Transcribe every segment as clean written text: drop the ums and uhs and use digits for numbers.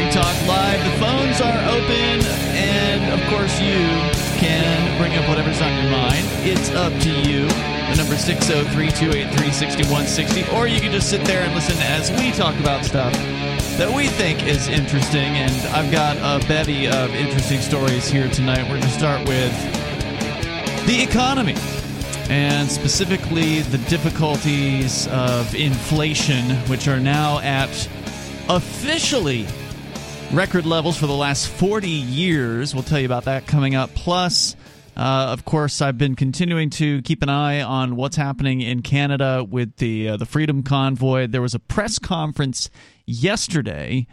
Free Talk Live. The phones are open, and of course you can bring up whatever's on your mind. It's up to you. The number 603-283-6160, or you can just sit there and listen as we talk about stuff that we think is interesting. And I've got a bevy of interesting stories here tonight. We're going to start with the economy, and specifically the difficulties of inflation, which are now at officially record levels for the last 40 years. We'll tell you about that coming up. Plus, of course, I've been continuing to keep an eye on what's happening in Canada with the Freedom Convoy. There was a press conference yesterday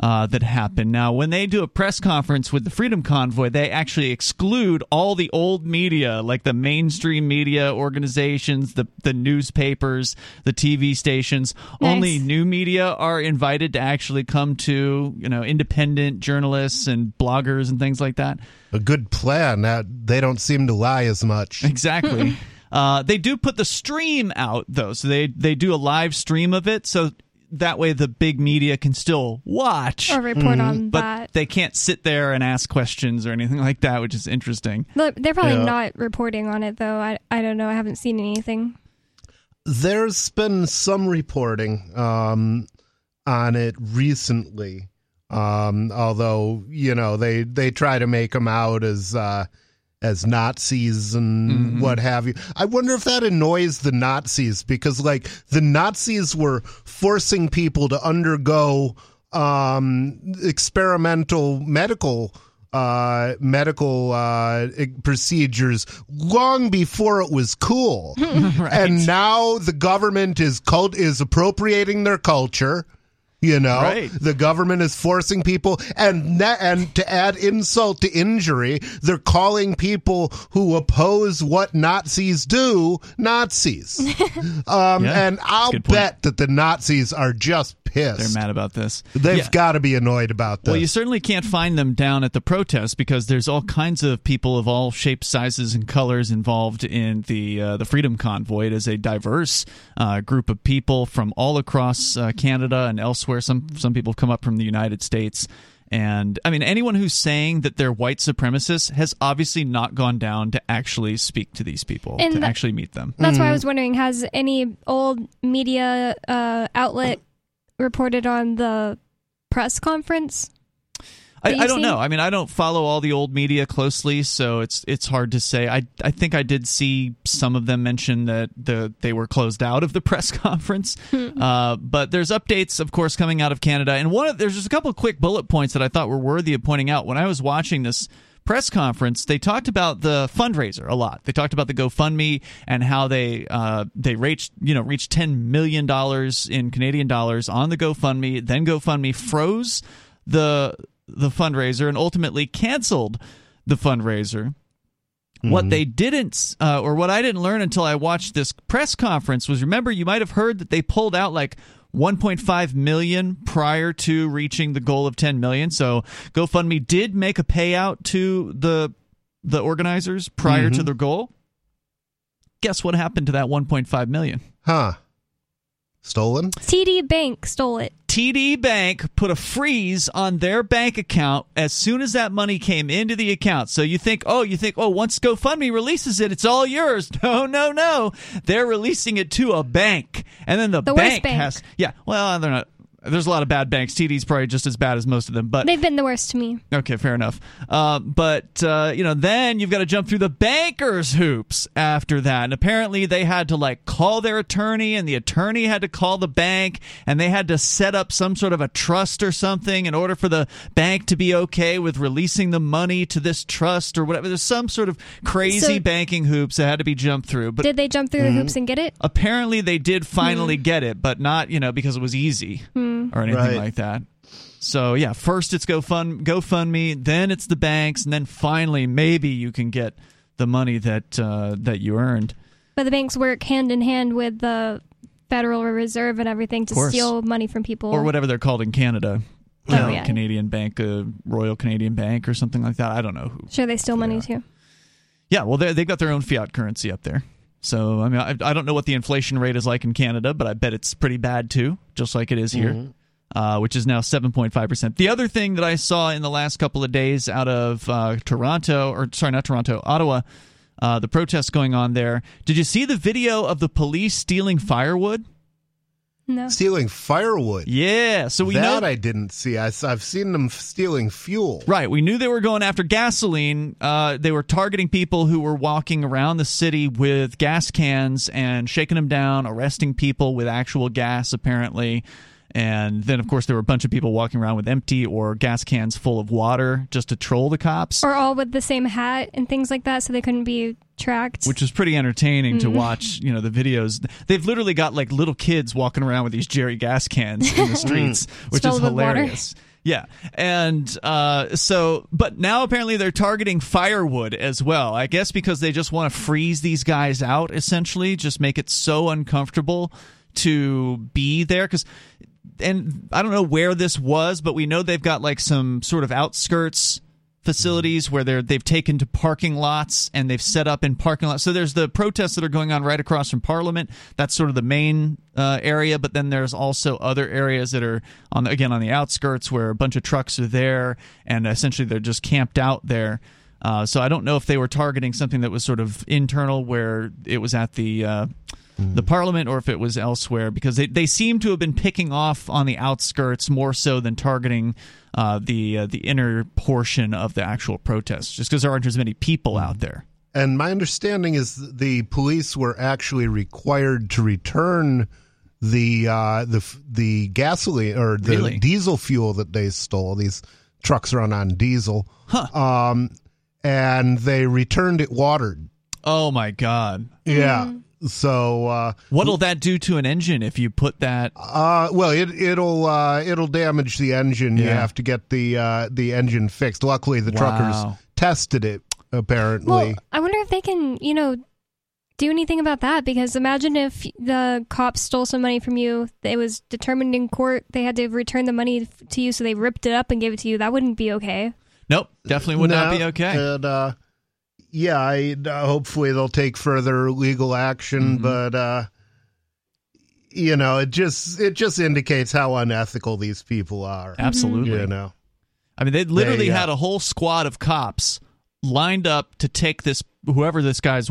that happened. Now, when they do a press conference with the Freedom Convoy, they actually exclude all the old media, like the mainstream media organizations, the newspapers, the TV stations. Nice. Only new media are invited to actually come to, you know, independent journalists and bloggers and things like that. A good plan. They don't seem to lie as much. Exactly. They do put the stream out, though, so they do a live stream of it, so that way the big media can still watch or report on that. But they can't sit there and ask questions or anything like that, which is interesting. Look, they're probably not reporting on it, though. I don't know. I haven't seen anything. There's been some reporting on it recently, although, you know, they try to make them out as Nazis and what have you. I wonder if that annoys the Nazis, because, like, the Nazis were forcing people to undergo experimental medical procedures long before it was cool. Right. And now the government is appropriating their culture. You know, right. The government is forcing people, and to add insult to injury, they're calling people who oppose what Nazis do Nazis. And I'll bet that the Nazis are just pissed. They're mad about this. They've got to be annoyed about this. Well, you certainly can't find them down at the protest, because there's all kinds of people of all shapes, sizes, and colors involved in the Freedom Convoy. It is a diverse group of people from all across Canada and elsewhere. Where some people have come up from the United States. And, I mean, anyone who's saying that they're white supremacists has obviously not gone down to actually speak to these people, and to actually meet them. That's why I was wondering, has any old media outlet reported on the press conference? I don't know. I mean, I don't follow all the old media closely, so it's hard to say. I think I did see some of them mention that they were closed out of the press conference. But there's updates, of course, coming out of Canada. And there's just a couple of quick bullet points that I thought were worthy of pointing out. When I was watching this press conference, they talked about the fundraiser a lot. They talked about the GoFundMe and how they reached $10 million in Canadian dollars on the GoFundMe. Then GoFundMe froze the fundraiser and ultimately canceled the fundraiser. What they didn't, or what I didn't learn until I watched this press conference, was, remember, you might have heard that they pulled out like 1.5 million prior to reaching the goal of 10 million. So GoFundMe did make a payout to the organizers prior to their goal. Guess what happened to that 1.5 million? Huh. Stolen? TD Bank stole it. TD Bank put a freeze on their bank account as soon as that money came into the account. So you think, once GoFundMe releases it, it's all yours. No. They're releasing it to a bank. And then the bank has... Yeah, well, they're not... There's a lot of bad banks. TD's probably just as bad as most of them, but they've been the worst to me. Okay, fair enough. Then you've got to jump through the bankers' hoops after that. And apparently they had to call their attorney, and the attorney had to call the bank, and they had to set up some sort of a trust or something in order for the bank to be okay with releasing the money to this trust or whatever. There's some sort of crazy banking hoops that had to be jumped through. But did they jump through the hoops and get it? Apparently they did finally get it, but not, because it was easy. Or anything like that. So, yeah, first it's GoFundMe, then it's the banks, and then finally maybe you can get the money that you earned. But the banks work hand in hand with the Federal Reserve and everything to steal money from people. Or whatever they're called in Canada. Canadian Bank, Royal Canadian Bank or something like that. I don't know who. Sure, they steal money too. Yeah, well, they've got their own fiat currency up there. So, I mean, I don't know what the inflation rate is like in Canada, but I bet it's pretty bad, too, just like it is here. which is now 7.5%. The other thing that I saw in the last couple of days out of Ottawa, the protests going on there. Did you see the video of the police stealing firewood? No. Stealing firewood. Yeah, so we know that I didn't see. I've seen them stealing fuel. Right, we knew they were going after gasoline. They were targeting people who were walking around the city with gas cans and shaking them down, arresting people with actual gas apparently. And then, of course, there were a bunch of people walking around with empty or gas cans full of water just to troll the cops. Or all with the same hat and things like that, so they couldn't be tracked. Which was pretty entertaining to watch, you know, the videos. They've literally got, like, little kids walking around with these jerry gas cans in the streets, which is hilarious. Yeah. And but now apparently they're targeting firewood as well, I guess because they just want to freeze these guys out, essentially, just make it so uncomfortable to be there. And I don't know where this was, but we know they've got like some sort of outskirts facilities where they've taken to parking lots and they've set up in parking lots. So there's the protests that are going on right across from Parliament. That's sort of the main area. But then there's also other areas that are, on the outskirts where a bunch of trucks are there and essentially they're just camped out there. So I don't know if they were targeting something that was sort of internal where it was at the Parliament or if it was elsewhere, because they seem to have been picking off on the outskirts more so than targeting the inner portion of the actual protests, just because there aren't as many people out there. And my understanding is the police were actually required to return the gasoline or the diesel fuel that they stole. These trucks run on diesel. And they returned it watered. Oh, my God. Yeah. Mm. So what'll that do to an engine if you put that? It'll damage the engine. Yeah. You have to get the engine fixed. Luckily, the truckers tested it. Apparently, well, I wonder if they can do anything about that, because imagine if the cops stole some money from you. It was determined in court they had to return the money to you, so they ripped it up and gave it to you. That wouldn't be okay. Nope, definitely would not be okay. And, yeah, hopefully they'll take further legal action, but it just indicates how unethical these people are. Absolutely, I mean, they had a whole squad of cops lined up to take this whoever this guy's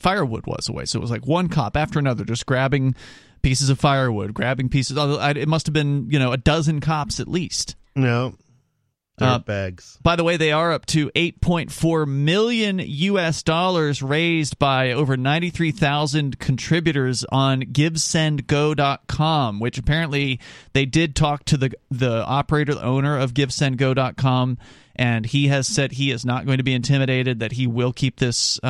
firewood was away. So it was like one cop after another, just grabbing pieces of firewood, It must have been a dozen cops at least. No. Bags. By the way, they are up to $8.4 million $8.4 million raised by over 93,000 contributors on GiveSendGo.com, which apparently they did talk to the operator, the owner of GiveSendGo.com, and he has said he is not going to be intimidated, that he will keep this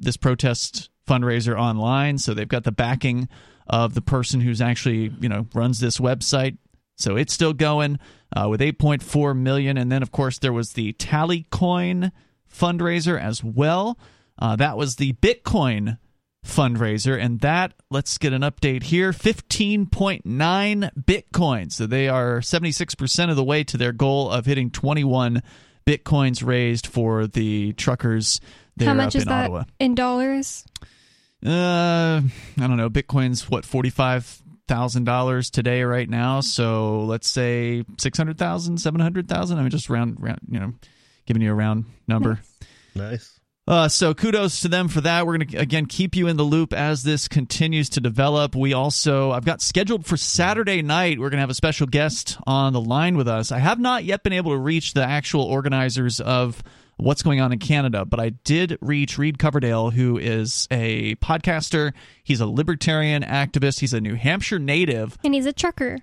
this protest fundraiser online. So they've got the backing of the person who's actually runs this website. So it's still going with $8.4 million. And then, of course, there was the TallyCoin fundraiser as well. That was the Bitcoin fundraiser. And that, let's get an update here, 15.9 Bitcoins. So they are 76% of the way to their goal of hitting 21 Bitcoins raised for the truckers there up in Ottawa. How much is that in dollars? I don't know. Bitcoin's, $45,000 today right now, so let's say 600,000, 700,000. I mean, just round, giving you a round number. Nice. So kudos to them for that. We're going to again keep you in the loop as this continues to develop. We also, I've got scheduled for Saturday night, we're going to have a special guest on the line with us. I have not yet been able to reach the actual organizers of what's going on in Canada, but I did reach Reed Coverdale, who is a podcaster. He's a libertarian activist. He's a New Hampshire native. And he's a trucker.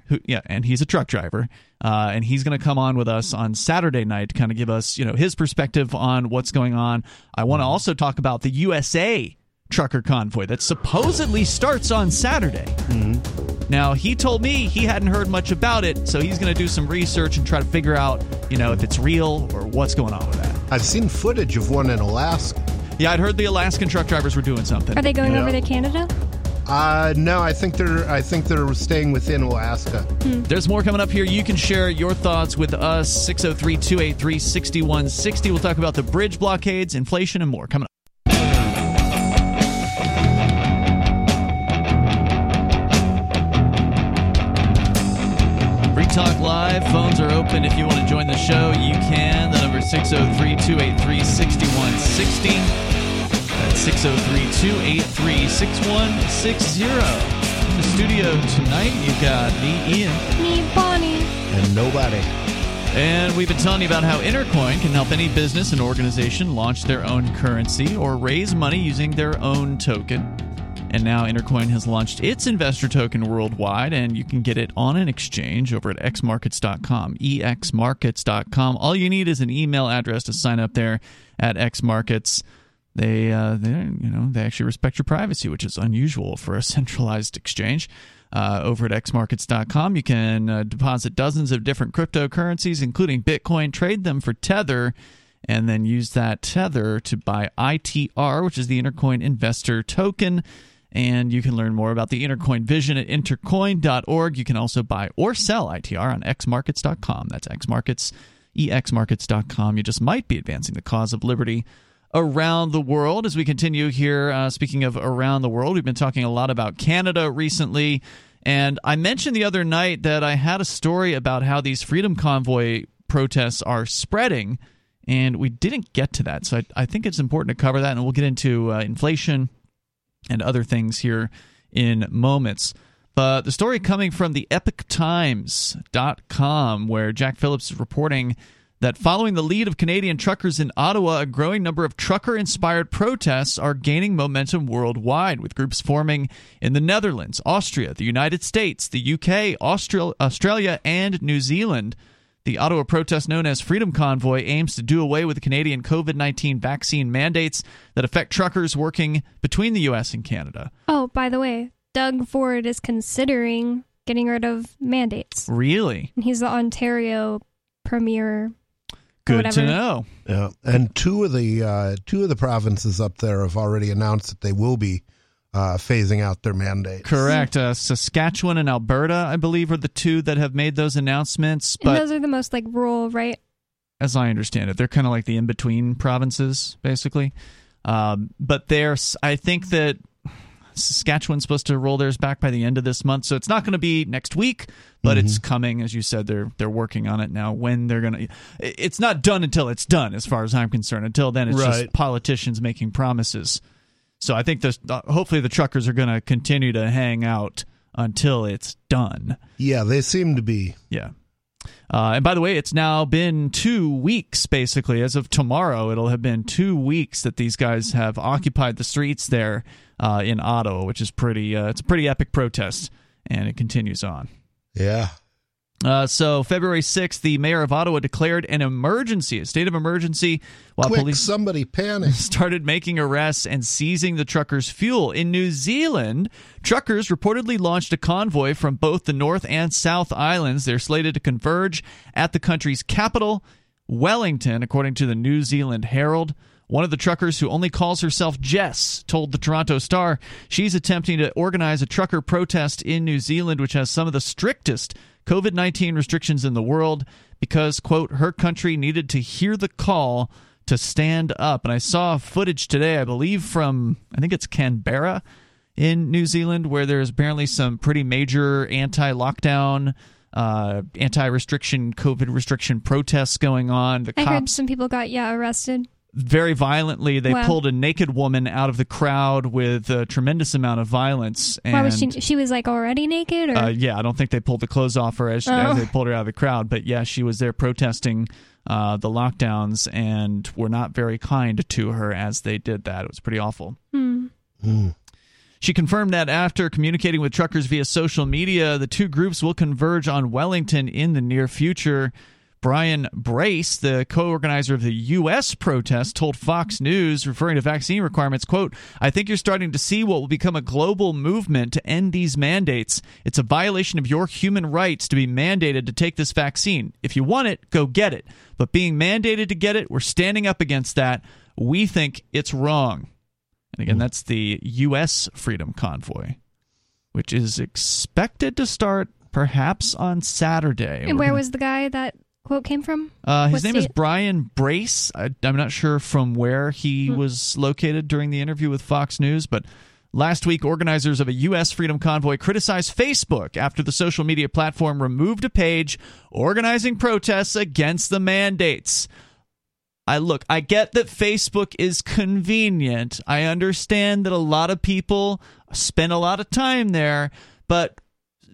And he's a truck driver. And he's going to come on with us on Saturday night to kind of give us, his perspective on what's going on. I want to also talk about the USA trucker convoy that supposedly starts on Saturday. Mm-hmm. Now, he told me he hadn't heard much about it, so he's going to do some research and try to figure out, if it's real or what's going on with that. I've seen footage of one in Alaska. Yeah, I'd heard the Alaskan truck drivers were doing something. Are they going over to Canada? No, I think they're staying within Alaska. Hmm. There's more coming up here. You can share your thoughts with us, 603-283-6160. We'll talk about the bridge blockades, inflation, and more coming up. Talk Live. Phones are open. If you want to join the show, you can. The number is 603-283-6160. That's 603-283-6160. In the studio tonight, you've got me, Ian. Me, Bonnie. And nobody. And we've been telling you about how Intercoin can help any business and organization launch their own currency or raise money using their own token. And now Intercoin has launched its investor token worldwide, and you can get it on an exchange over at XMarkets.com, EXMarkets.com. All you need is an email address to sign up there at XMarkets. They actually respect your privacy, which is unusual for a centralized exchange. Over at XMarkets.com, you can deposit dozens of different cryptocurrencies, including Bitcoin, trade them for Tether, and then use that Tether to buy ITR, which is the Intercoin Investor Token. And you can learn more about the Intercoin vision at intercoin.org. You can also buy or sell ITR on xmarkets.com. That's xmarkets, exmarkets.com. You just might be advancing the cause of liberty around the world. As we continue here, speaking of around the world, we've been talking a lot about Canada recently. And I mentioned the other night that I had a story about how these Freedom Convoy protests are spreading, and we didn't get to that. So I think it's important to cover that, and we'll get into inflation and other things here in moments. But the story coming from the epictimes.com, where Jack Phillips is reporting that following the lead of Canadian truckers in Ottawa, a growing number of trucker-inspired protests are gaining momentum worldwide, with groups forming in the Netherlands, Austria, the United States, the UK, Australia, and New Zealand. The Ottawa protest, known as Freedom Convoy, aims to do away with the Canadian COVID-19 vaccine mandates that affect truckers working between the U.S. and Canada. Oh, by the way, Doug Ford is considering getting rid of mandates. Really? And he's the Ontario premier. Good to know. Yeah, and two of the provinces up there have already announced that they will be phasing out their mandates. Correct. Saskatchewan and Alberta, I believe, are the two that have made those announcements. But and those are the most like rural, right? As I understand it, they're kind of like the in-between provinces, basically. I think that Saskatchewan's supposed to roll theirs back by the end of this month, so it's not going to be next week, but it's coming. As you said, they're working on it now. When they're going to, it's not done until it's done, as far as I'm concerned. Until then, it's just politicians making promises. So I think hopefully the truckers are going to continue to hang out until it's done. Yeah, they seem to be. Yeah. And by the way, it's now been 2 weeks, basically. As of tomorrow, it'll have been 2 weeks that these guys have occupied the streets there in Ottawa, which is it's a pretty epic protest, and it continues on. Yeah. So February 6th, the mayor of Ottawa declared an emergency, a state of emergency, while police started making arrests and seizing the truckers' fuel. In New Zealand, truckers reportedly launched a convoy from both the North and South Islands. They're slated to converge at the country's capital, Wellington, according to the New Zealand Herald. One of the truckers, who only calls herself Jess, told the Toronto Star she's attempting to organize a trucker protest in New Zealand, which has some of the strictest COVID-19 restrictions in the world, because, quote, her country needed to hear the call to stand up. And I saw footage today, I believe from, I think it's Canberra in New Zealand, where there's apparently some pretty major anti-lockdown anti-restriction, COVID restriction protests going on. I heard some people got arrested. Very violently, they pulled a naked woman out of the crowd with a tremendous amount of violence. And, why was she was like already naked? Or? I don't think they pulled the clothes off her as they pulled her out of the crowd. But yeah, she was there protesting the lockdowns, and were not very kind to her as they did that. It was pretty awful. She confirmed that after communicating with truckers via social media, the two groups will converge on Wellington in the near future. Brian Brace, the co-organizer of the U.S. protest, told Fox News, referring to vaccine requirements, quote, "I think you're starting to see what will become a global movement to end these mandates. It's a violation of your human rights to be mandated to take this vaccine. If you want it, go get it. But being mandated to get it, we're standing up against that. We think it's wrong." And again, that's the U.S. Freedom Convoy, which is expected to start perhaps on Saturday. And where was the guy that quote came from? His name is Brian Brace. I'm not sure from where he was located during the interview with Fox News, but Last week, organizers of a U.S. Freedom Convoy criticized Facebook after the social media platform removed a page organizing protests against the mandates. I get that Facebook is convenient. I understand that a lot of people spend a lot of time there, but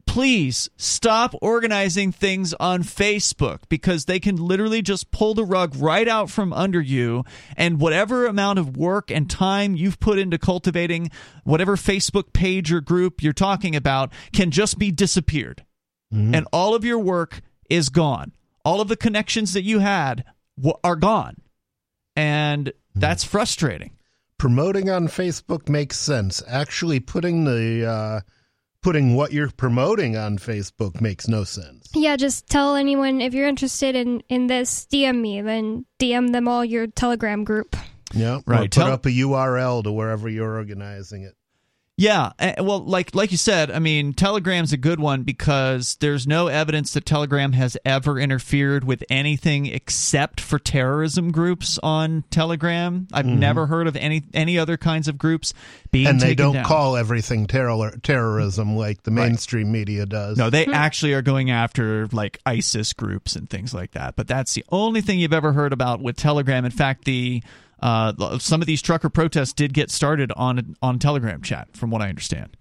please stop organizing things on Facebook, because they can literally just pull the rug right out from under you, and whatever amount of work and time you've put into cultivating whatever Facebook page or group you're talking about can just be disappeared. Mm-hmm. And all of your work is gone. All of the connections that you had are gone. And that's frustrating. Promoting on Facebook makes sense. Actually, putting what you're promoting on Facebook makes no sense. Yeah, just tell anyone, if you're interested in this, DM me, then DM them all your Telegram group. Yeah, right. Or put up a URL to wherever you're organizing it. Yeah, well, like you said, I mean, Telegram's a good one because there's no evidence that Telegram has ever interfered with anything except for terrorism groups on Telegram. I've never heard of any other kinds of groups being taken down. And they don't call everything terrorism like the mainstream media does. No, they actually are going after like ISIS groups and things like that. But that's the only thing you've ever heard about with Telegram. In fact, some of these trucker protests did get started on Telegram chat, from what I understand.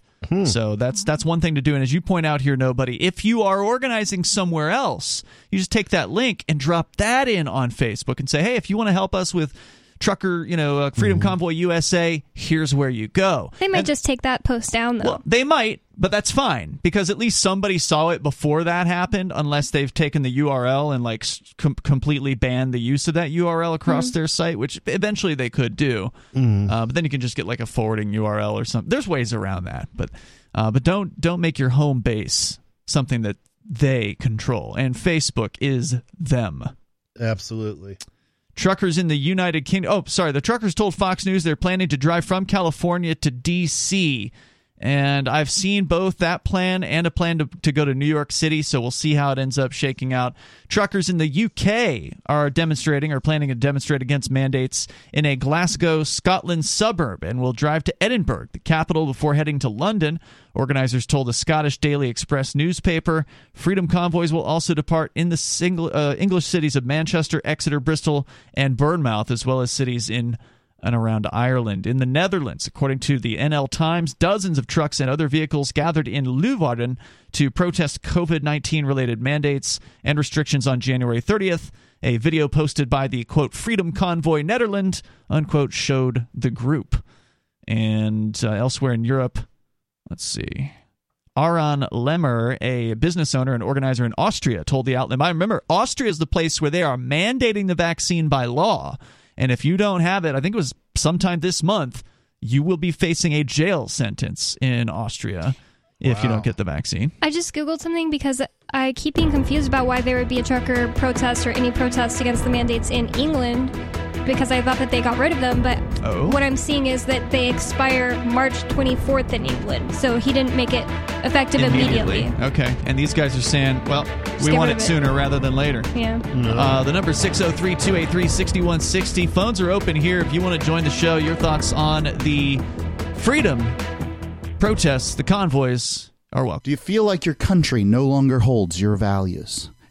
So that's one thing to do. And as you point out here, Nobody, if you are organizing somewhere else, you just take that link and drop that in on Facebook and say, hey, if you want to help us with trucker, Freedom Convoy USA, here's where you go. They might just take that post down, though. Well, they might, but that's fine, because at least somebody saw it before that happened, unless they've taken the URL and like completely banned the use of that URL across their site, which eventually they could do. But then you can just get like a forwarding URL or something. There's ways around that, but don't make your home base something that they control. And Facebook is them. Absolutely. Truckers in the United Kingdom. Oh, sorry. The truckers told Fox News they're planning to drive from California to D.C. And I've seen both that plan and a plan to go to New York City. So we'll see how it ends up shaking out. Truckers in the UK are planning to demonstrate against mandates in a Glasgow, Scotland suburb, and will drive to Edinburgh, the capital, before heading to London. Organizers told the Scottish Daily Express newspaper. Freedom convoys will also depart in the English cities of Manchester, Exeter, Bristol, and Bournemouth, as well as cities in and around Ireland. In the Netherlands, according to the NL Times, dozens of trucks and other vehicles gathered in Leeuwarden to protest COVID-19 related mandates and restrictions on January 30th. A video posted by the, quote, Freedom Convoy Nederland, unquote, showed the group. And elsewhere in Europe, let's see. Aron Lemmer, a business owner and organizer in Austria, told the outlet, I remember Austria is the place where they are mandating the vaccine by law. And if you don't have it, I think it was sometime this month, you will be facing a jail sentence in Austria if you don't get the vaccine. I just Googled something because I keep being confused about why there would be a trucker protest or any protest against the mandates in England, because I thought that they got rid of them. But what I'm seeing is that they expire March 24th in England. So he didn't make it effective immediately. Okay. And these guys are saying, well, just we want it sooner rather than later. Yeah. The number 603-283-6160. Phones are open here if you want to join the show. Your thoughts on the freedom protests, the convoys are welcome. Do you feel like your country no longer holds your values?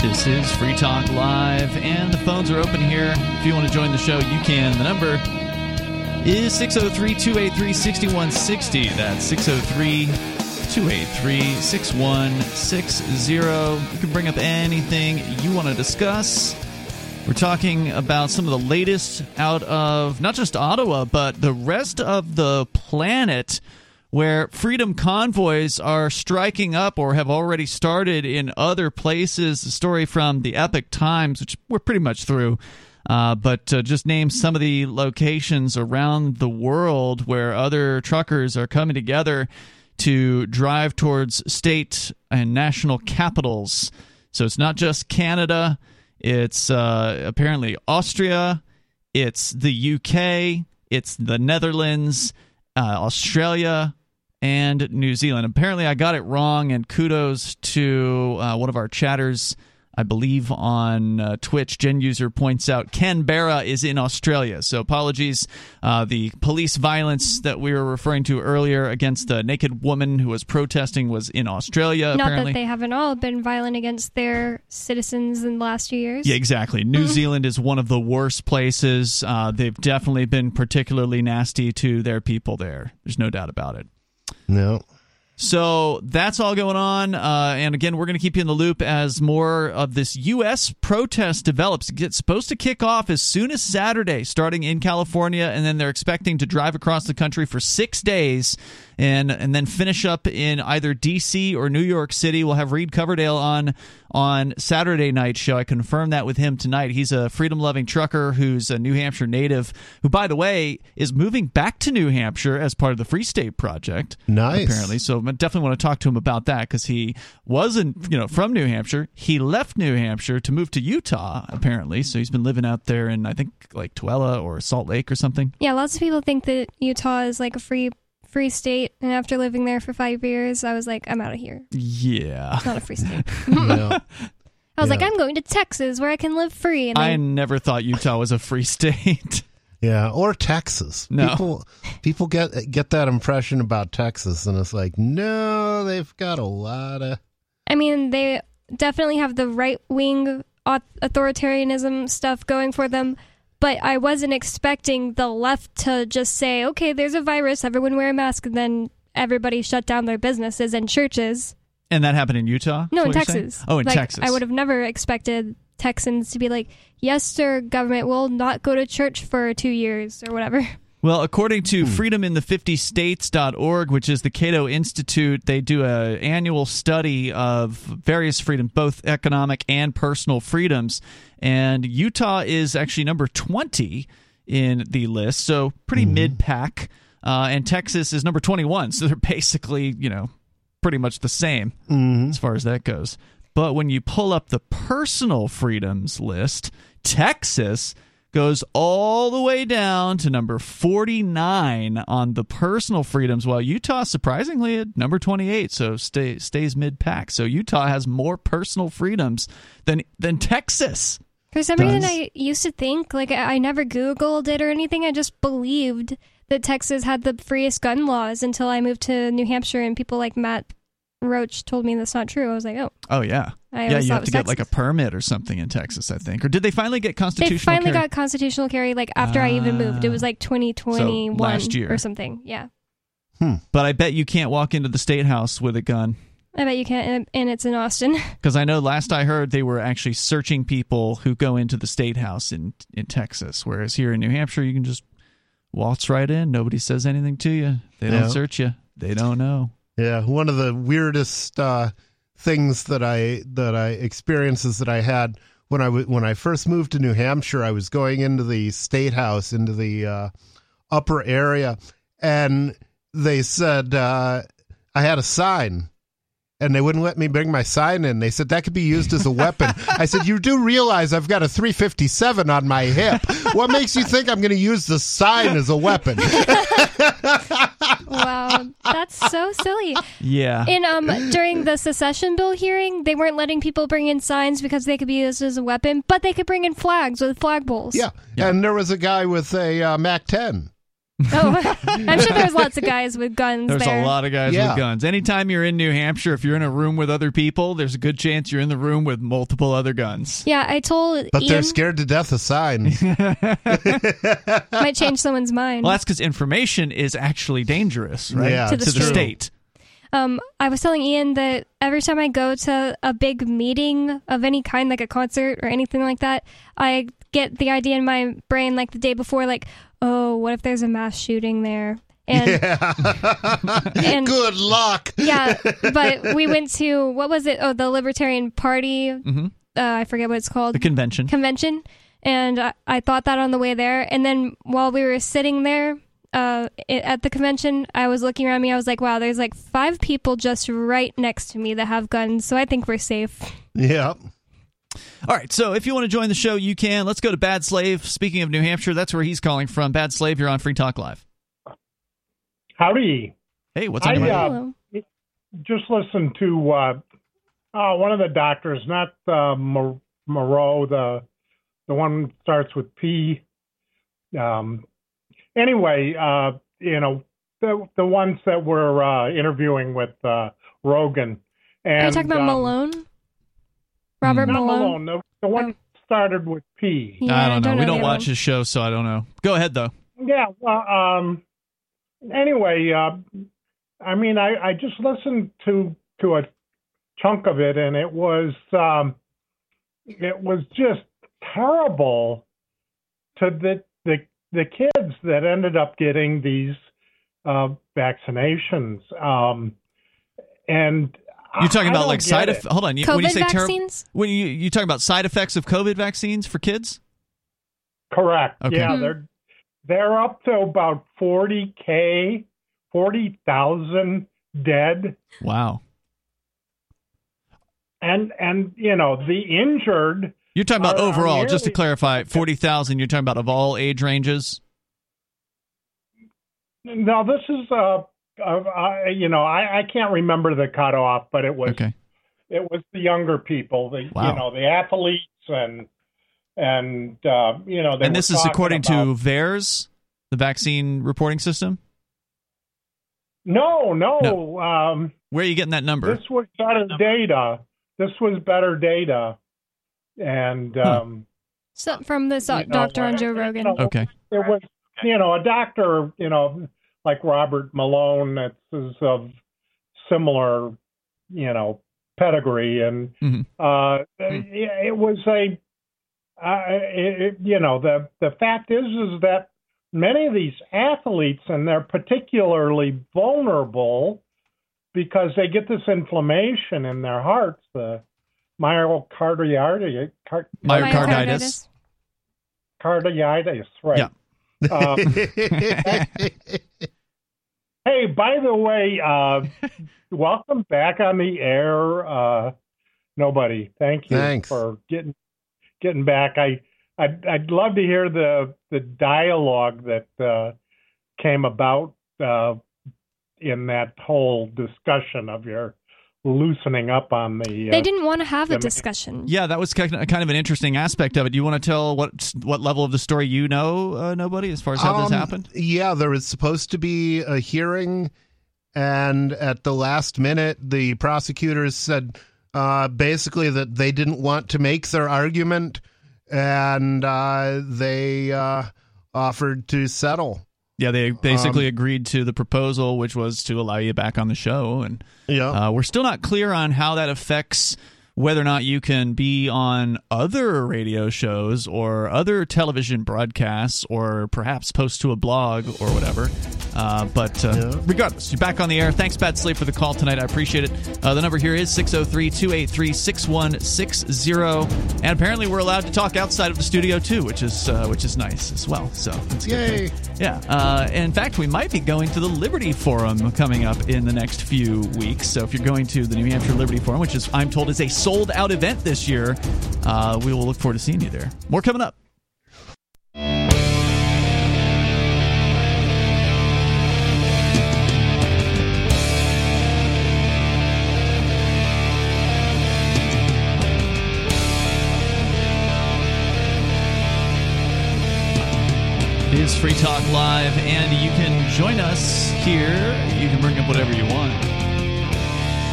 This is Free Talk Live, and the phones are open here. If you want to join the show, you can. The number is 603-283-6160. That's 603-283-6160. You can bring up anything you want to discuss. We're talking about some of the latest out of not just Ottawa, but the rest of the planet. where freedom convoys are striking up or have already started in other places. The story from the Epoch Times, which we're pretty much through, but just name some of the locations around the world where other truckers are coming together to drive towards state and national capitals. So it's not just Canada. It's apparently Austria. It's the UK. It's the Netherlands, Australia, and New Zealand. Apparently, I got it wrong, and kudos to one of our chatters, I believe, on Twitch. Gen User points out Canberra is in Australia. So apologies. The police violence that we were referring to earlier against a naked woman who was protesting was in Australia, apparently. Not that they haven't all been violent against their citizens in the last few years. Yeah, exactly. New Zealand is one of the worst places. They've definitely been particularly nasty to their people there. There's no doubt about it. No. So that's all going on, and again, we're going to keep you in the loop as more of this U.S. protest develops. It's supposed to kick off as soon as Saturday, starting in California, and then they're expecting to drive across the country for 6 days and then finish up in either D.C. or New York City. We'll have Reed Coverdale on Saturday night's show. I confirmed that with him tonight. He's a freedom-loving trucker who's a New Hampshire native who, by the way, is moving back to New Hampshire as part of the Free State Project. Nice. Apparently, so I definitely want to talk to him about that because he wasn't, from New Hampshire. He left New Hampshire to move to Utah, apparently. So he's been living out there in, I think, like Tooele or Salt Lake or something. Yeah, lots of people think that Utah is like a free state, and after living there for 5 years, I was like, I'm out of here. Yeah. It's not a free state. Yeah. I was like, I'm going to Texas where I can live free. And I never thought Utah was a free state. Yeah, or Texas. No. People get that impression about Texas, and it's like, no, they've got a lot of... I mean, they definitely have the right-wing authoritarianism stuff going for them, but I wasn't expecting the left to just say, okay, there's a virus, everyone wear a mask, and then everybody shut down their businesses and churches. And that happened in Utah? No, in Texas. Oh, in Texas. I would have never expected Texans to be like, yes, sir, government will not go to church for 2 years or whatever. Well, according to freedominthe50states.org, which is the Cato Institute, they do an annual study of various freedoms, both economic and personal freedoms. And Utah is actually number 20 in the list, so pretty mid-pack. And Texas is number 21, so they're basically, pretty much the same as far as that goes. But when you pull up the personal freedoms list, Texas goes all the way down to number 49 on the personal freedoms, while Utah, surprisingly, at number 28, so stays mid-pack. So Utah has more personal freedoms than Texas. For some reason, I used to think, I never Googled it or anything. I just believed that Texas had the freest gun laws until I moved to New Hampshire, and people like Matt Roach told me that's not true. I was like, oh. Oh, yeah. Yeah, you have to get like a permit or something in Texas, I think. Or did they finally get constitutional carry? They finally got constitutional carry after I even moved. It was like 2021 so last year or something. Yeah. But I bet you can't walk into the state house with a gun. I bet you can't, and it's in Austin. Because I know last I heard they were actually searching people who go into the state house in Texas, whereas here in New Hampshire, you can just waltz right in. Nobody says anything to you. They don't search you. They don't know. Yeah, one of the weirdest things that I experiences that I had when I first moved to New Hampshire, I was going into the state house, into the upper area, and they said I had a sign, and they wouldn't let me bring my sign in. They said that could be used as a weapon. I said, you do realize I've got a .357 on my hip. What makes you think I'm going to use the sign as a weapon? Wow, that's so silly. Yeah. And during the secession bill hearing, they weren't letting people bring in signs because they could be used as a weapon, but they could bring in flags with flagpoles. Yeah, yeah. And there was a guy with a MAC-10. Oh, I'm sure there's lots of guys with guns there. There's a lot of guys with guns. Anytime you're in New Hampshire, if you're in a room with other people, there's a good chance you're in the room with multiple other guns. Yeah, I told Ian... But they're scared to death of signs. Might change someone's mind. Well, that's because information is actually dangerous, right? Yeah, to the state. I was telling Ian that every time I go to a big meeting of any kind, like a concert or anything like that, I get the idea in my brain like the day before, oh, what if there's a mass shooting there? And, and good luck. Yeah, but we went to, what was it? Oh, the Libertarian Party. Mm-hmm. I forget what it's called. The convention. Convention. And I thought that on the way there. And then while we were sitting there at the convention, I was looking around me. I was like, wow, there's like 5 people just right next to me that have guns. So I think we're safe. Yeah. All right, so if you want to join the show, you can. Let's go to Bad Slave. Speaking of New Hampshire, that's where he's calling from. Bad Slave, you're on Free Talk Live. Howdy. Hey, what's on your mind? Just listened to one of the doctors, not Moreau, the one starts with P. Anyway, you know, the ones that we're interviewing with Rogan. And, are you talking about Malone? Robert Malone? The one started with P. Yeah, I don't know. We don't watch his show, so I don't know. Go ahead, though. Yeah, well, anyway, I mean, I just listened to a chunk of it, and it was just terrible to the kids that ended up getting these vaccinations. And you're talking about like side effects. Hold on, COVID when you say vaccines? When you talking about side effects of COVID vaccines for kids? Correct. Okay. Yeah, they're up to about 40,000 dead. Wow. And you know, the injured. You're talking about overall, just to clarify, 40,000. You're talking about of all age ranges. No, this is you know, I can't remember the cutoff, but it was okay. It was the younger people, you know, the athletes and you know, and this is according to VAERS, the vaccine reporting system. No. Where are you getting that number? This was better data. And so from this doctor on Joe Rogan. Okay. There was, you know, a doctor, you know, like Robert Malone, that is of similar, you know, pedigree, and it was a, you know, the fact is that many of these athletes, and they're particularly vulnerable because they get this inflammation in their hearts, the myocarditis, right? Yeah. Hey, by the way, welcome back on the air, Nobody. Thank you for getting back. I'd love to hear the dialogue that came about in that whole discussion of your loosening up on the. They didn't want to have a discussion. Yeah, that was kind of an interesting aspect of it. Do you want to tell what level of the story you know, Nobody, as far as how this happened? Yeah, there was supposed to be a hearing, and at the last minute, the prosecutors said basically that they didn't want to make their argument, and they offered to settle. Yeah, they basically agreed to the proposal, which was to allow you back on the show. And we're still not clear on how that affects whether or not you can be on other radio shows or other television broadcasts or perhaps post to a blog or whatever. Regardless, you're back on the air. Thanks, Bad Sleep, for the call tonight. I appreciate it. The number here is 603-283-6160. And apparently we're allowed to talk outside of the studio, too, which is nice as well. So that's a good thing. Yeah. In fact, we might be going to the Liberty Forum coming up in the next few weeks. So if you're going to the New Hampshire Liberty Forum, which is, I'm told, is a sold-out event this year, we will look forward to seeing you there. More coming up. It is Free Talk Live, and you can join us here. You can bring up whatever you want.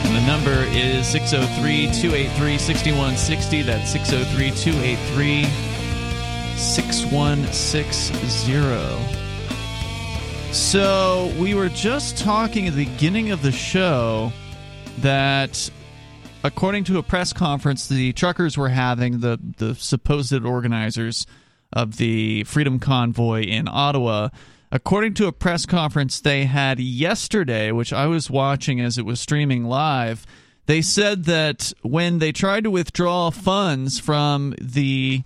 And the number is 603-283-6160. That's 603-283-6160. So we were just talking at the beginning of the show that, according to a press conference the truckers were having, the supposed organizers of the Freedom Convoy in Ottawa, According to a press conference they had yesterday, which I was watching as it was streaming live, they said that when they tried to withdraw funds from the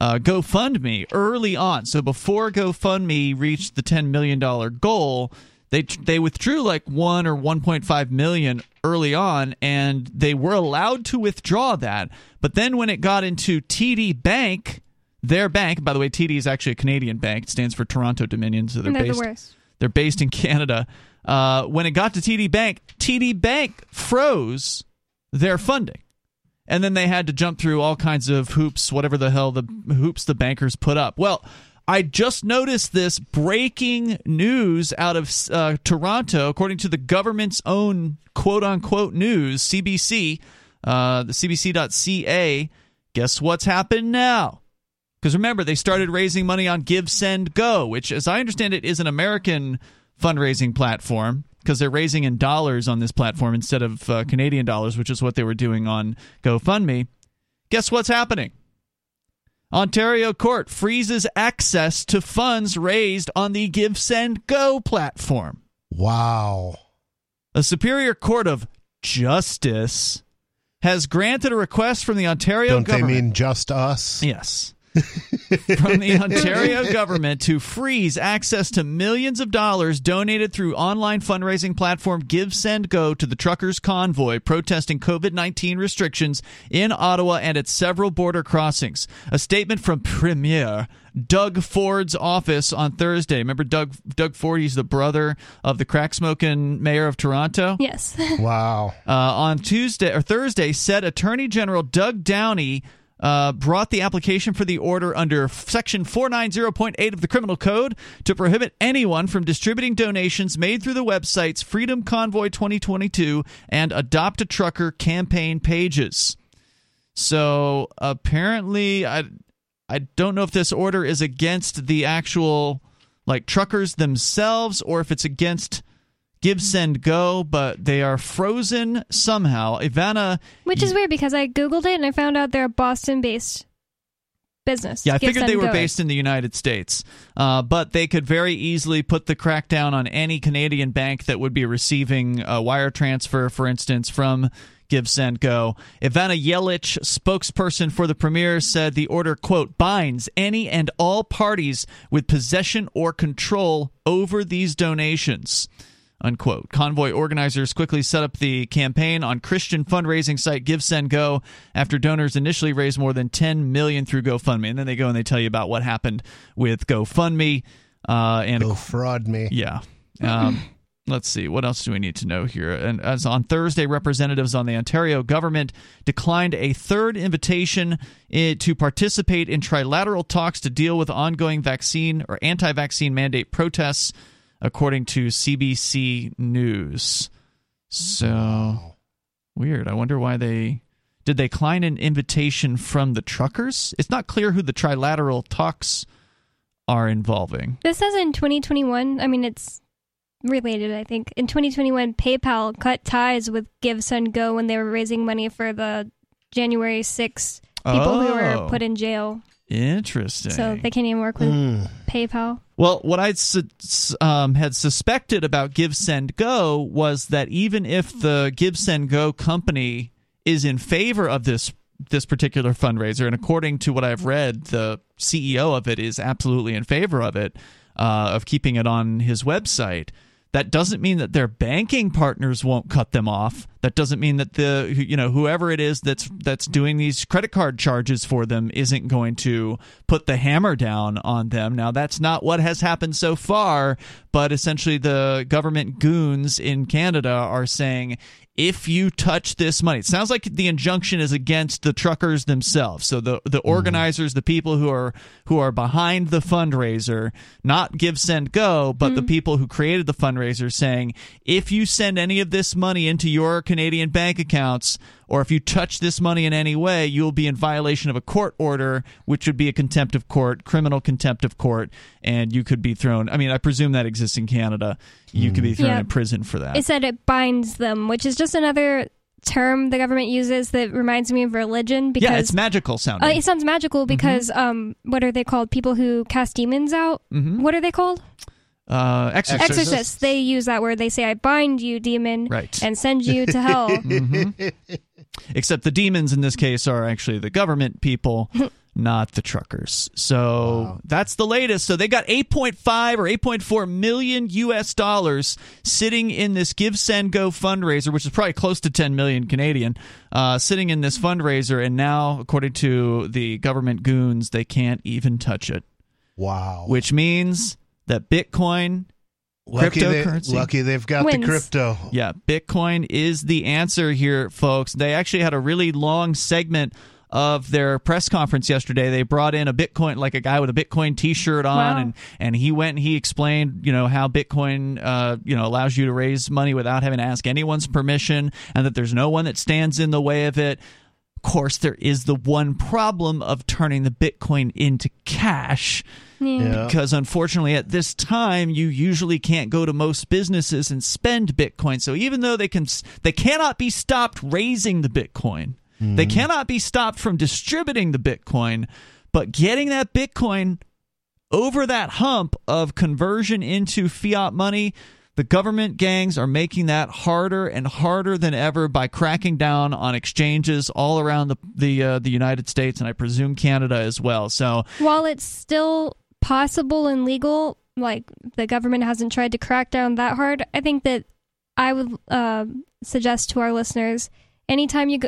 GoFundMe early on, so before GoFundMe reached the $10 million goal, they withdrew like $1 or $1.5 million early on, and they were allowed to withdraw that. But then when it got into TD Bank, their bank, by the way, TD is actually a Canadian bank. It stands for Toronto Dominion, so they're based in Canada. When it got to TD Bank froze their funding. And then they had to jump through all kinds of hoops, whatever the hell the hoops the bankers put up. Well, I just noticed this breaking news out of Toronto, according to the government's own quote-unquote news, CBC, the cbc.ca. Guess what's happened now? Because remember, they started raising money on GiveSendGo, which, as I understand it, is an American fundraising platform, because they're raising in dollars on this platform instead of Canadian dollars, which is what they were doing on GoFundMe. Guess what's happening? Ontario court freezes access to funds raised on the GiveSendGo platform. Wow. A Superior Court of Justice has granted a request from the Ontario government. Don't they mean just us? Yes. From the Ontario government to freeze access to millions of dollars donated through online fundraising platform GiveSendGo to the truckers' convoy protesting COVID-19 restrictions in Ottawa and at several border crossings. A statement from Premier Doug Ford's office on Thursday. Remember Doug Ford? He's the brother of the crack-smoking mayor of Toronto? Yes. Wow. On Thursday, said Attorney General Doug Downey brought the application for the order under Section 490.8 of the Criminal Code to prohibit anyone from distributing donations made through the websites Freedom Convoy 2022 and Adopt a Trucker campaign pages. So apparently, I don't know if this order is against the actual truckers themselves or if it's against GiveSendGo, but they are frozen somehow. Ivana, which is weird because I Googled it and I found out they're a Boston-based business. Yeah, I figured they were based in the United States, but they could very easily put the crackdown on any Canadian bank that would be receiving a wire transfer, for instance, from GiveSendGo. Ivana Yelich, spokesperson for the premier, said the order, quote, binds any and all parties with possession or control over these donations, unquote. Convoy organizers quickly set up the campaign on Christian fundraising site GiveSendGo after donors initially raised more than $10 million through GoFundMe. And then they go and they tell you about what happened with GoFundMe. Go fraud me. Yeah. Let's see. What else do we need to know here? And as on Thursday, representatives on the Ontario government declined a third invitation to participate in trilateral talks to deal with ongoing vaccine or anti-vaccine mandate protests, according to CBC News. So weird. I wonder why did they decline an invitation from the truckers? It's not clear who the trilateral talks are involving. This says in 2021. I mean, it's related, I think. In 2021, PayPal cut ties with GiveSendGo when they were raising money for the January 6th people who were put in jail. Interesting. So they can't even work with PayPal. Well, what I had suspected about GiveSendGo was that even if the GiveSendGo company is in favor of this particular fundraiser, and according to what I've read, the CEO of it is absolutely in favor of it, of keeping it on his website, that doesn't mean that their banking partners won't cut them off. That doesn't mean that whoever it is that's doing these credit card charges for them isn't going to put the hammer down on them. Now, that's not what has happened so far, but essentially the government goons in Canada are saying, if you touch this money, it sounds like the injunction is against the truckers themselves. So the organizers, the people who are behind the fundraiser, not GiveSendGo, but the people who created the fundraiser, saying, if you send any of this money into your Canadian bank accounts, or if you touch this money in any way, you'll be in violation of a court order, which would be a contempt of court, criminal contempt of court, and you could be thrown. I mean, I presume that exists in Canada. You could be thrown in prison for that. It said it binds them, which is just another term the government uses that reminds me of religion. Because, yeah, it's magical sounding. It sounds magical because what are they called? People who cast demons out? Mm-hmm. What are they called? Exorcists. They use that word. They say, I bind you, demon, and send you to hell. Except the demons in this case are actually the government people, not the truckers. So that's the latest. So they got 8.5 or 8.4 million U.S. dollars sitting in this Give, Send, Go fundraiser, which is probably close to 10 million Canadian, sitting in this fundraiser. And now, according to the government goons, they can't even touch it. Wow. Which means that Bitcoin... Lucky they've got the crypto. Yeah, Bitcoin is the answer here, folks. They actually had a really long segment of their press conference yesterday. They brought in a Bitcoin, like a guy with a Bitcoin T-shirt on, and he went and he explained, you know, how Bitcoin, allows you to raise money without having to ask anyone's permission, and that there's no one that stands in the way of it. Of course, there is the one problem of turning the Bitcoin into cash, because unfortunately at this time you usually can't go to most businesses and spend Bitcoin. So even though they cannot be stopped raising the Bitcoin, they cannot be stopped from distributing the Bitcoin, but getting that Bitcoin over that hump of conversion into fiat money, the government gangs are making that harder and harder than ever by cracking down on exchanges all around the United States, and I presume Canada as well. So while it's still possible and legal, like the government hasn't tried to crack down that hard, I think that I would suggest to our listeners, anytime you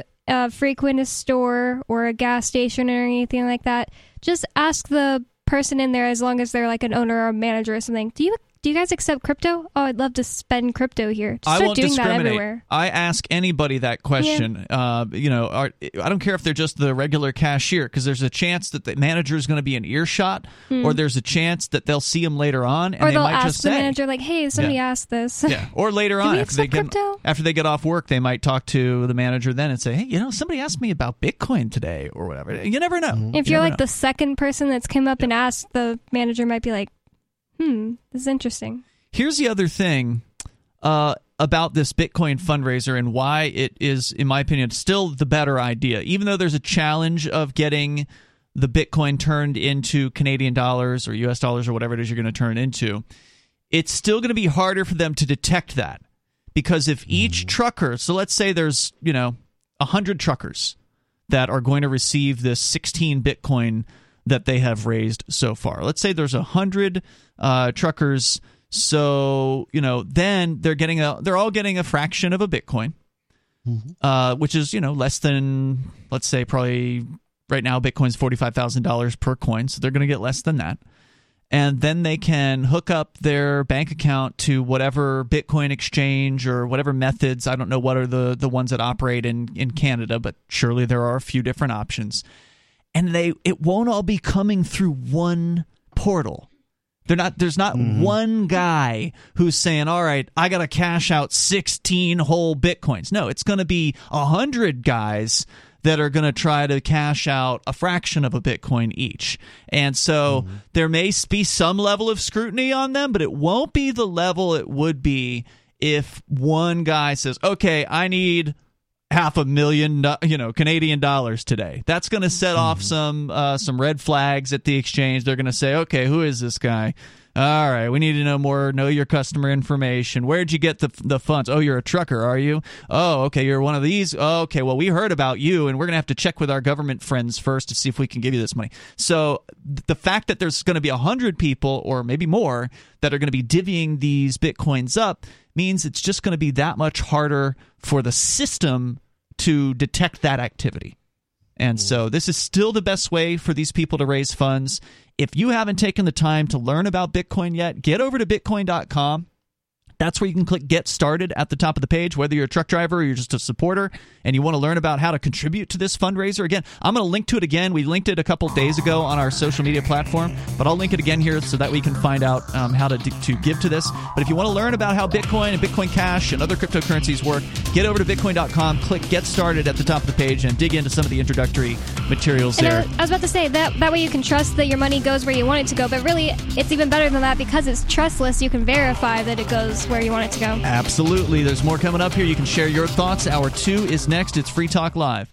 frequent a store or a gas station or anything like that, just ask the person in there, as long as they're like an owner or a manager or something, Do you guys accept crypto? Oh, I'd love to spend crypto here. Just start doing that everywhere. I ask anybody that question. Yeah. I don't care if they're just the regular cashier, because there's a chance that the manager is going to be an earshot, or there's a chance that they'll see him later on, and or they might ask just say, the manager, like, "Hey, somebody asked this." Yeah. Or later on, after they get off work, they might talk to the manager then and say, "Hey, somebody asked me about Bitcoin today," or whatever. You never know. If you're like the second person that's come up and asked, the manager might be like, this is interesting. Here's the other thing about this Bitcoin fundraiser and why it is, in my opinion, still the better idea. Even though there's a challenge of getting the Bitcoin turned into Canadian dollars or U.S. dollars or whatever it is you're going to turn into, it's still going to be harder for them to detect that. Because if each trucker, so let's say there's 100 truckers that are going to receive this 16 Bitcoin that they have raised so far. Let's say there's 100 truckers, so then they're all getting a fraction of a Bitcoin, which is less than, let's say, probably right now Bitcoin's $45,000 per coin, so they're going to get less than that, and then they can hook up their bank account to whatever Bitcoin exchange or whatever methods. I don't know what are the ones that operate in Canada, but surely there are a few different options. And it won't all be coming through one portal. There's not one guy who's saying, all right, I got to cash out 16 whole Bitcoins. No, it's going to be 100 guys that are going to try to cash out a fraction of a Bitcoin each. And so there may be some level of scrutiny on them, but it won't be the level it would be if one guy says, okay, I need $500,000, Canadian dollars today. That's going to set off some red flags at the exchange. They're going to say, okay, who is this guy? All right, we need to know more. Know your customer information. Where'd you get the funds? Oh, you're a trucker, are you? Oh, okay, you're one of these. Oh, okay, well, we heard about you, and we're going to have to check with our government friends first to see if we can give you this money. So the fact that there's going to be 100 people or maybe more that are going to be divvying these Bitcoins up means it's just going to be that much harder for the system to detect that activity. And so this is still the best way for these people to raise funds. If you haven't taken the time to learn about Bitcoin yet, get over to Bitcoin.com. That's where you can click Get Started at the top of the page, whether you're a truck driver or you're just a supporter, and you want to learn about how to contribute to this fundraiser. Again, I'm going to link to it again. We linked it a couple days ago on our social media platform, but I'll link it again here so that we can find out how to give to this. But if you want to learn about how Bitcoin and Bitcoin Cash and other cryptocurrencies work, get over to Bitcoin.com, click Get Started at the top of the page, and dig into some of the introductory materials there. I was about to say, that way you can trust that your money goes where you want it to go, but really, it's even better than that because it's trustless. You can verify that it goes where you want it to go. Absolutely. There's more coming up here. You can share your thoughts. Hour 2 is next. It's Free Talk Live.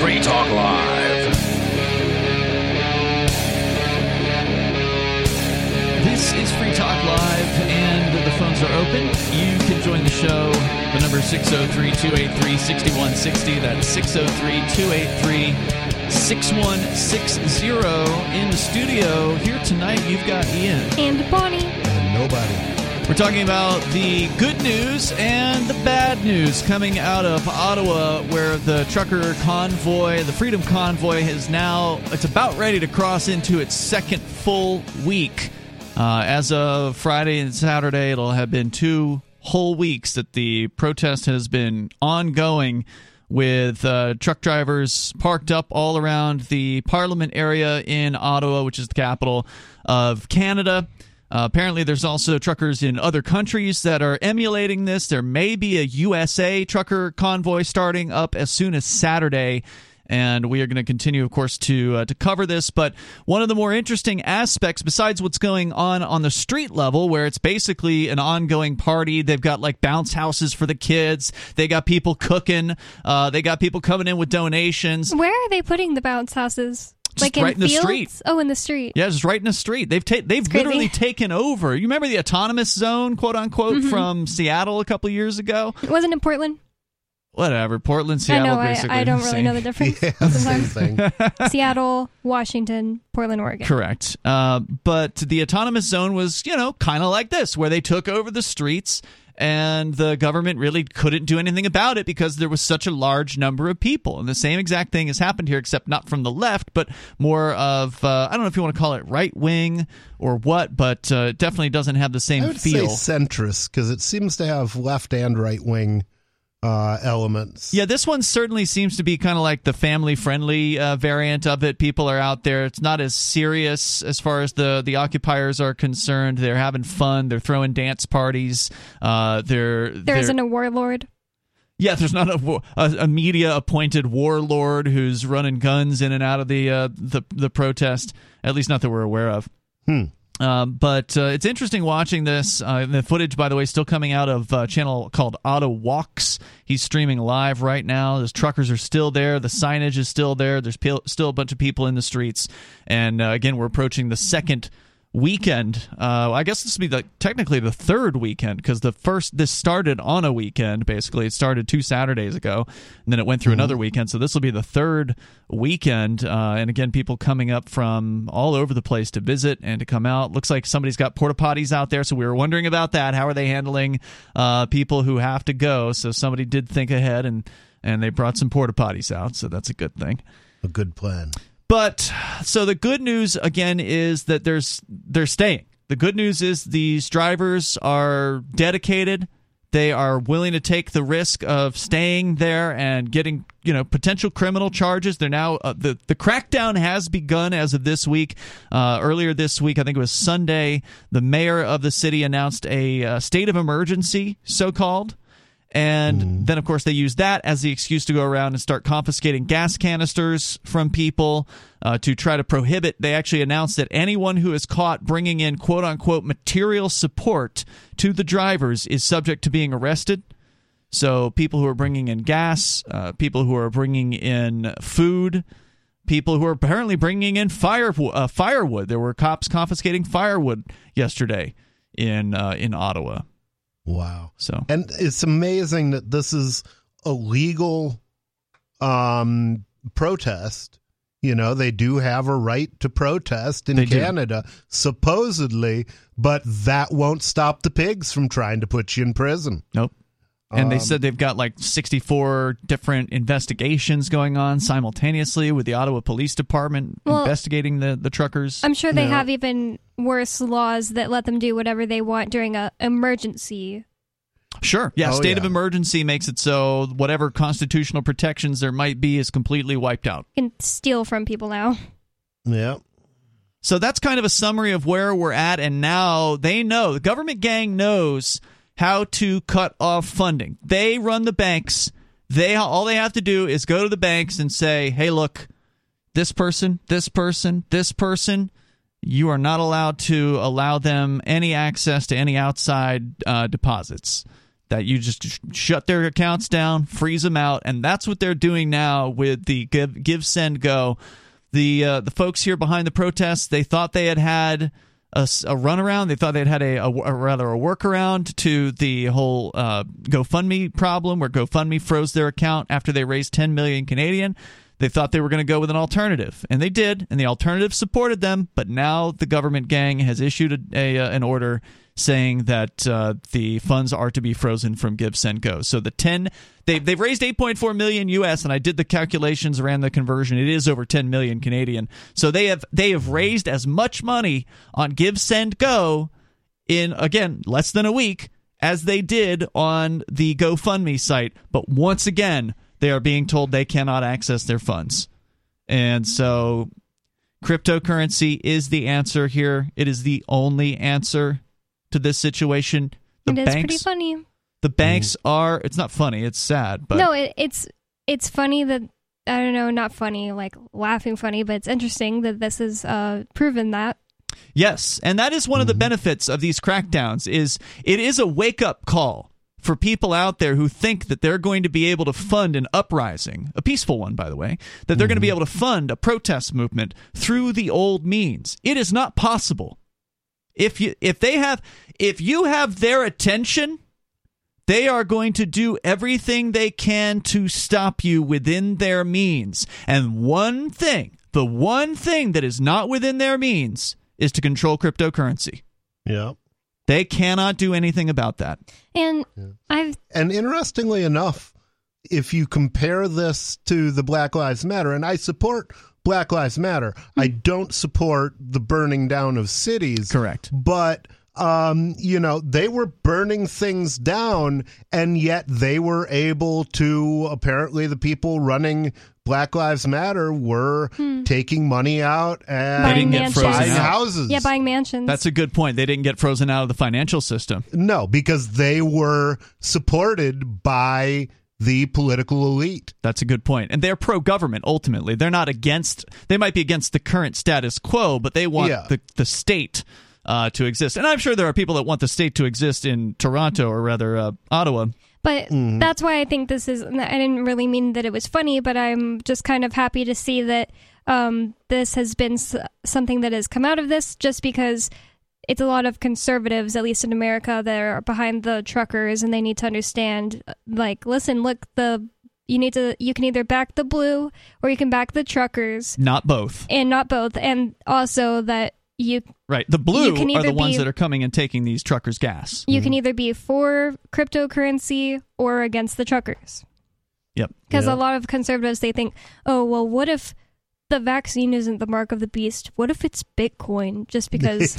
Free Talk Live. This is Free Talk Live, and the phones are open. You can join the show. The number is 603-283-6160. That's 603-283-6160. In the studio here tonight, you've got Ian. And Bonnie. And nobody. We're talking about the good news and the bad news coming out of Ottawa, where the trucker convoy, the Freedom Convoy, has now, it's about ready to cross into its second full week. As of Friday and Saturday, it'll have been 2 whole weeks that the protest has been ongoing, with truck drivers parked up all around the Parliament area in Ottawa, which is the capital of Canada. Apparently, there's also truckers in other countries that are emulating this. There may be a USA trucker convoy starting up as soon as Saturday, and we are going to continue, of course, to cover this. But one of the more interesting aspects, besides what's going on the street level, where it's basically an ongoing party, they've got like bounce houses for the kids, they got people cooking, they got people coming in with donations. Where are they putting the bounce houses? Just like right in the street. Oh, in the street. Yeah, just right in the street. They've literally taken over. You remember the autonomous zone, quote unquote, from Seattle a couple of years ago? It wasn't in Portland. Whatever. Portland, Seattle, I know, basically. I don't really know the difference. Yeah, same thing. Seattle, Washington, Portland, Oregon. Correct. But the autonomous zone was, you know, kind of like this, where they took over the streets. And the government really couldn't do anything about it because there was such a large number of people. And the same exact thing has happened here, except not from the left, but more of, I don't know if you want to call it right wing or what, but it definitely doesn't have the same feel. I would say centrist, because it seems to have left and right wing elements. Yeah, this one certainly seems to be kind of like the family-friendly variant of it. People are out there. It's not as serious as far as the occupiers are concerned. They're having fun. They're throwing dance parties. There isn't a warlord. Yeah, there's not a media-appointed warlord who's running guns in and out of the protest, at least not that we're aware of. But it's interesting watching this. The footage, by the way, still coming out of a channel called Auto Walks. He's streaming live right now. Those truckers are still there. The signage is still there. There's still a bunch of people in the streets. And again, we're approaching the second weekend. I guess this would be technically the third weekend, because this started on a weekend, basically. It started 2 Saturdays ago, and then it went through another weekend. So this will be the third weekend. And again, people coming up from all over the place to visit and to come out. Looks like somebody's got porta potties out there. So we were wondering about that. How are they handling people who have to go? So somebody did think ahead, and they brought some porta potties out. So that's a good thing. A good plan. But so the good news, again, is that they're staying. The good news is these drivers are dedicated. They are willing to take the risk of staying there and getting, you know, potential criminal charges. They're now the crackdown has begun as of this week. Earlier this week, I think it was Sunday, the mayor of the city announced a state of emergency, so-called. And then, of course, they use that as the excuse to go around and start confiscating gas canisters from people to try to prohibit. They actually announced that anyone who is caught bringing in, quote unquote, material support to the drivers is subject to being arrested. So people who are bringing in gas, people who are bringing in food, people who are apparently bringing in firewood. There were cops confiscating firewood yesterday in Ottawa. Wow. So, and it's amazing that this is a legal protest. You know, they do have a right to protest in Canada, supposedly, but that won't stop the pigs from trying to put you in prison. Nope. And they said they've got like 64 different investigations going on simultaneously with the Ottawa Police Department investigating the truckers. I'm sure they have even worse laws that let them do whatever they want during an emergency. Sure. Yeah, state of emergency makes it so whatever constitutional protections there might be is completely wiped out. You can steal from people now. Yeah. So that's kind of a summary of where we're at, and now they know. The government gang knows how to cut off funding. They run the banks. They all they have to do is go to the banks and say, hey, look, this person, you are not allowed to allow them any access to any outside deposits. That you just shut their accounts down, freeze them out, and that's what they're doing now with the Give Send Go. The folks here behind the protests, they thought they had a runaround. They thought they'd had a workaround to the whole GoFundMe problem, where GoFundMe froze their account after they raised 10 million Canadian. They thought they were going to go with an alternative, and they did, and the alternative supported them. But now the government gang has issued an order saying that the funds are to be frozen from GiveSendGo. So they've raised 8.4 million US, and I did the calculations, ran the conversion. It is over 10 million Canadian. So they have raised as much money on GiveSendGo in, again, less than a week as they did on the GoFundMe site. But once again, they are being told they cannot access their funds. And so cryptocurrency is the answer here. It is the only answer to this situation. It's pretty funny. The banks are. It's not funny. It's sad. But no, it's funny that, I don't know, not funny, like laughing funny, but it's interesting that this has proven that. Yes, and that is one of the benefits of these crackdowns. It is a wake up call for people out there who think that they're going to be able to fund an uprising, a peaceful one, by the way, that they're going to be able to fund a protest movement through the old means. It is not possible. If you have their attention, they are going to do everything they can to stop you within their means. And the one thing that is not within their means is to control cryptocurrency. Yeah. They cannot do anything about that. And interestingly enough, if you compare this to the Black Lives Matter, and I support Black Lives Matter. I don't support the burning down of cities. Correct. But, you know, they were burning things down, and yet they were able to, apparently the people running Black Lives Matter were taking money out and buying houses. Yeah, buying mansions. That's a good point. They didn't get frozen out of the financial system. No, because they were supported by the political elite. That's a good point. And they're pro-government, ultimately. They're not against... They might be against the current status quo, but they want the state to exist. And I'm sure there are people that want the state to exist in Toronto, or rather Ottawa. But that's why I think this is... I didn't really mean that it was funny, but I'm just kind of happy to see that this has been something that has come out of this, just because it's a lot of conservatives, at least in America, that are behind the truckers, and they need to understand, like, listen, look, you can either back the blue or you can back the truckers. Not both. And also that you... Right. The blue are the ones that are coming and taking these truckers' gas. You can either be for cryptocurrency or against the truckers. Yep. Because a lot of conservatives, they think, oh, well, what if the vaccine isn't the mark of the beast? What if it's Bitcoin? Just because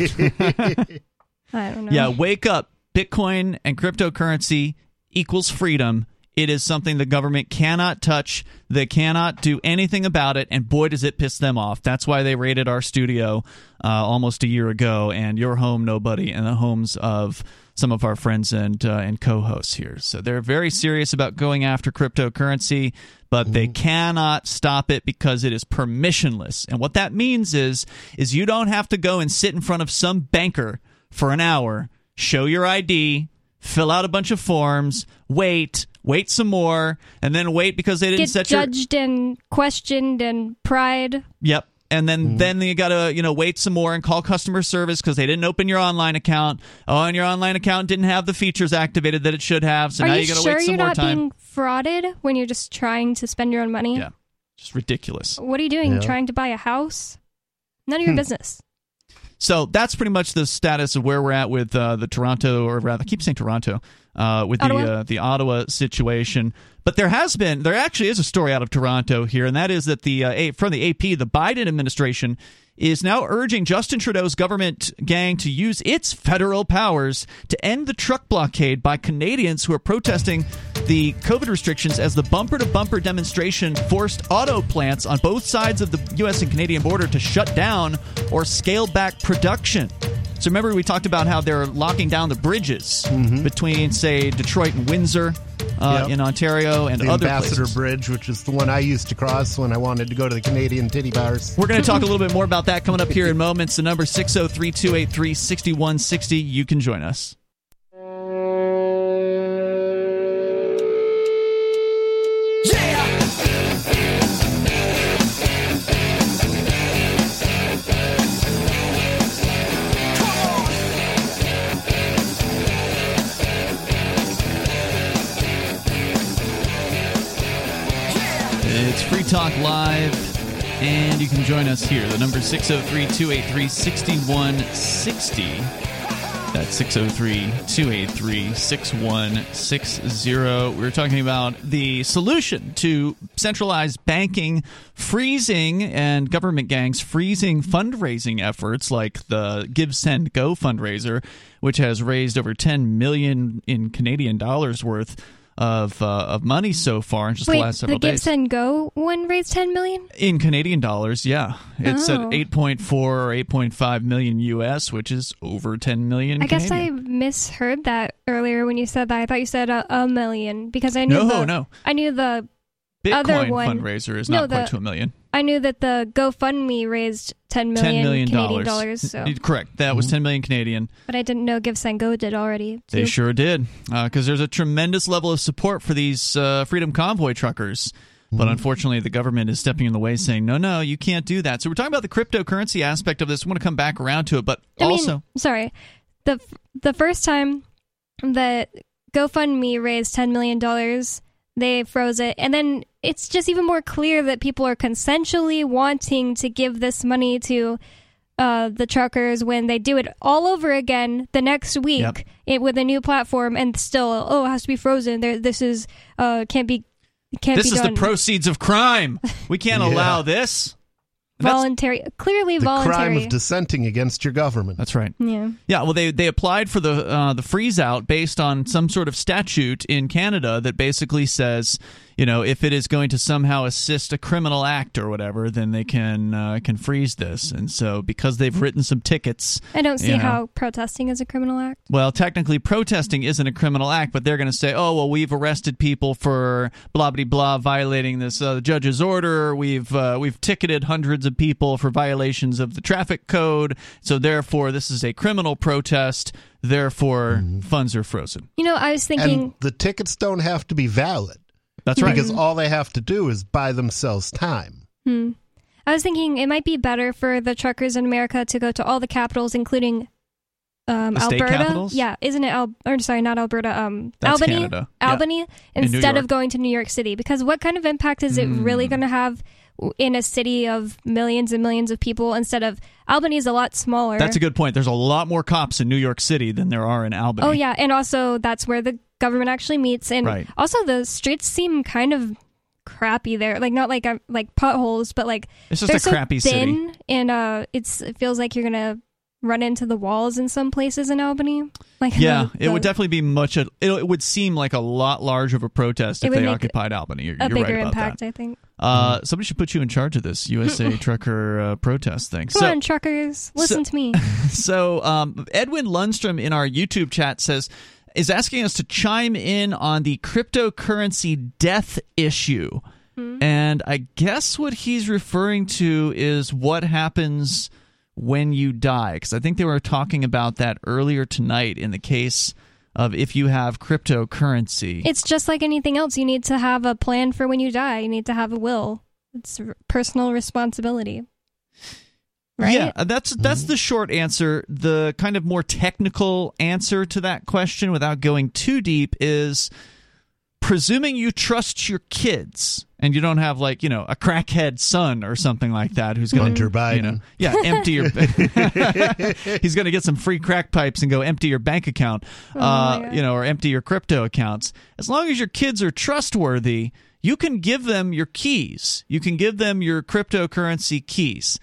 I don't know. Yeah, wake up. Bitcoin and cryptocurrency equals freedom. It is something the government cannot touch. They cannot do anything about it, and boy, does it piss them off. That's why they raided our studio almost a year ago, and your home, nobody, and the homes of some of our friends and co-hosts here. So they're very serious about going after cryptocurrency, but they cannot stop it because it is permissionless. And what that means is you don't have to go and sit in front of some banker for an hour, show your ID, fill out a bunch of forms, wait some more, and then wait because they didn't get judged and questioned and pried. Yep. And then you got to, wait some more and call customer service because they didn't open your online account. Oh, and your online account didn't have the features activated that it should have. So now you got to wait some more time. Are you sure you're not being frauded when you're just trying to spend your own money? Yeah. Just ridiculous. What are you doing? Yeah. Trying to buy a house? None of your business. So that's pretty much the status of where we're at with the Toronto, or rather, I keep saying Toronto, with the Ottawa situation. But there actually is a story out of Toronto here, and that is that from the AP, the Biden administration is now urging Justin Trudeau's government gang to use its federal powers to end the truck blockade by Canadians who are protesting the COVID restrictions as the bumper-to-bumper demonstration forced auto plants on both sides of the U.S. and Canadian border to shut down or scale back production. So remember we talked about how they're locking down the bridges between, say, Detroit and Windsor in Ontario and other places. The Ambassador Bridge, which is the one I used to cross when I wanted to go to the Canadian titty bars. We're going to talk a little bit more about that coming up here in moments. The number 603-283-6160. You can join us. It's Free Talk Live, and you can join us here. The number 603-283-6160. That's 603-283-6160. We're talking about the solution to centralized banking freezing and government gangs freezing fundraising efforts like the GiveSendGo fundraiser, which has raised over $10 million in Canadian dollars worth of money so far in just the last several days. The GiveSendGo one raised $10 million? In Canadian dollars, yeah. It's at 8.4 or 8.5 million U.S., which is over 10 million I Canadian. Guess I misheard that earlier when you said that. I thought you said a million because I knew I knew the Bitcoin other one. Fundraiser is not quite to a million. I knew that the GoFundMe raised $10 million Canadian dollars. So. Correct. That was $10 million Canadian. But I didn't know GiveSendGo did already. Too. They sure did. Because there's a tremendous level of support for these Freedom Convoy truckers. But unfortunately, the government is stepping in the way saying, no, you can't do that. So we're talking about the cryptocurrency aspect of this. We want to come back around to it. But The first time that GoFundMe raised $10 million, they froze it. And then it's just even more clear that people are consensually wanting to give this money to the truckers when they do it all over again the next week with a new platform, and still, it has to be frozen. This is the proceeds of crime. We can't allow this. And clearly voluntary. Crime of dissenting against your government. That's right. Yeah. Well, they applied for the freeze out based on some sort of statute in Canada that basically says, if it is going to somehow assist a criminal act or whatever, then they can freeze this. And so, because they've written some tickets, I don't see how protesting is a criminal act. Well, technically, protesting isn't a criminal act, but they're going to say, we've arrested people for blah blah blah, violating this judge's order. We've ticketed hundreds of people for violations of the traffic code. So therefore, this is a criminal protest. Therefore, funds are frozen. I was thinking, and the tickets don't have to be valid. That's right. Because all they have to do is buy themselves time. I was thinking it might be better for the truckers in America to go to all the capitals, including Alberta. State capitals? Yeah, isn't it? Not Alberta. That's Albany, Canada. Albany, instead of going to New York City. Because what kind of impact is it really going to have in a city of millions and millions of people instead of Albany is a lot smaller? That's a good point. There's a lot more cops in New York City than there are in Albany. Oh, yeah. And also, that's where the government actually meets, and also the streets seem kind of crappy there. Like not like potholes, but like it's just a crappy thin city, and it feels like you're gonna run into the walls in some places in Albany. It would definitely be much. It would seem like a lot larger of a protest if they occupied Albany. You're bigger right about impact, that. I think. Somebody should put you in charge of this USA trucker protest thing. Come on, truckers, listen to me. So Edwin Lundstrom in our YouTube chat is asking us to chime in on the cryptocurrency death issue. And I guess what he's referring to is what happens when you die, because I think they were talking about that earlier tonight in the case of if you have cryptocurrency. It's just like anything else. You need to have a plan for when you die. You need to have a will. It's personal responsibility. Right? Yeah, that's the short answer. The kind of more technical answer to that question, without going too deep, is presuming you trust your kids and you don't have, like, you know, a crackhead son or something like that who's going to, Hunter Biden, you know, empty your he's going to get some free crack pipes and go empty your bank account, you know, or empty your crypto accounts. As long as your kids are trustworthy, you can give them your keys. You can give them your cryptocurrency keys.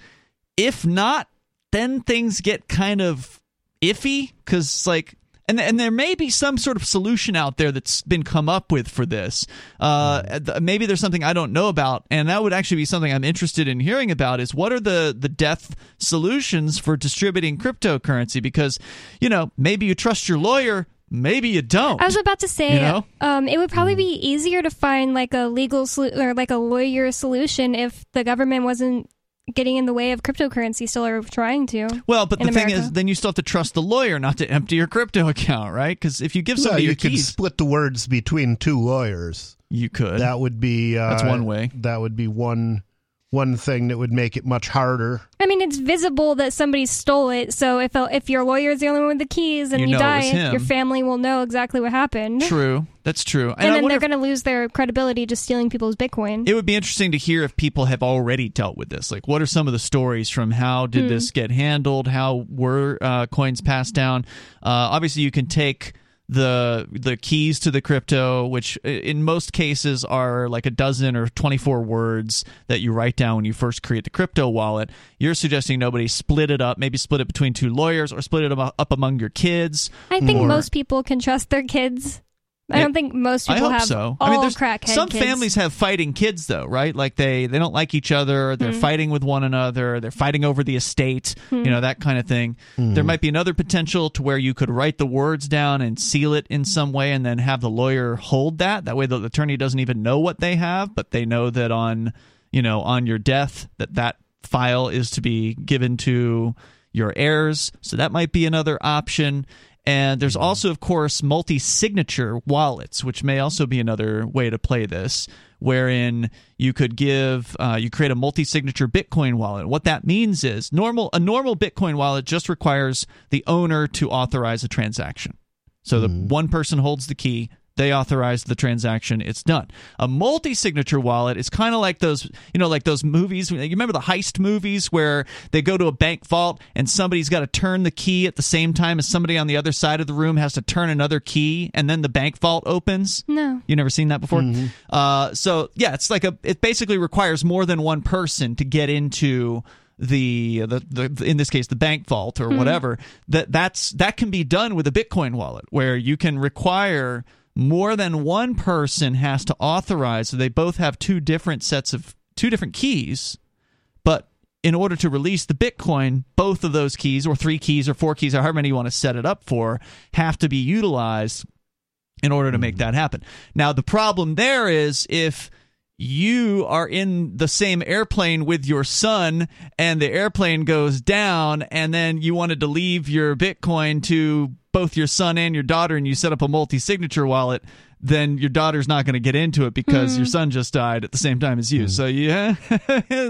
If not, then things get kind of iffy, because, like, and there may be some sort of solution out there that's been come up with for this. Maybe there's something I don't know about, and that would actually be something I'm interested in hearing about, is what are the death solutions for distributing cryptocurrency? Because, you know, maybe you trust your lawyer, maybe you don't. I was about to say, you know? It would probably be easier to find, like, a legal or, like, a lawyer solution if the government wasn't getting in the way of cryptocurrency still, or trying to. Well, but the thing is, then you still have to trust the lawyer not to empty your crypto account, right? Because if you give somebody your keys... you could split the words between two lawyers. You could. That would be... that's one way. That would be one thing that would make it much harder. I mean, it's visible that somebody stole it, so if your lawyer is the only one with the keys and you die, your family will know exactly what happened. True. That's true. And then they're going to lose their credibility just stealing people's Bitcoin. It would be interesting to hear if people have already dealt with this. Like, what are some of the stories from how did this get handled? How were coins passed down? Obviously, you can take the keys to the crypto, which in most cases are like a dozen or 24 words that you write down when you first create the crypto wallet. You're suggesting nobody split it up, maybe split it between two lawyers or split it up among your kids. I think most people can trust their kids. I don't think most people have crackhead kids. Some families have fighting kids, though, right? Like, they don't like each other. They're fighting with one another. They're fighting over the estate, you know, that kind of thing. There might be another potential to where you could write the words down and seal it in some way and then have the lawyer hold that. That way the attorney doesn't even know what they have, but they know that on your death that file is to be given to your heirs. So that might be another option. And there's also, of course, multi-signature wallets, which may also be another way to play this, wherein you could you create a multi-signature Bitcoin wallet. What that means is a normal Bitcoin wallet just requires the owner to authorize a transaction. So the one person holds the key, they authorize the transaction, it's done. A multi-signature wallet is kind of like those movies. You remember the heist movies where they go to a bank vault and somebody's got to turn the key at the same time as somebody on the other side of the room has to turn another key, and then the bank vault opens? No. You never seen that before? Mm-hmm. It's like it basically requires more than one person to get into the in this case the bank vault or whatever. That can be done with a Bitcoin wallet, where you can require more than one person has to authorize, so they both have two different keys, but in order to release the Bitcoin, both of those keys, or three keys or four keys, or however many you want to set it up for, have to be utilized in order to make that happen. Now, the problem there is if you are in the same airplane with your son and the airplane goes down, and then you wanted to leave your Bitcoin to both your son and your daughter, and you set up a multi-signature wallet, then your daughter's not going to get into it because your son just died at the same time as you. So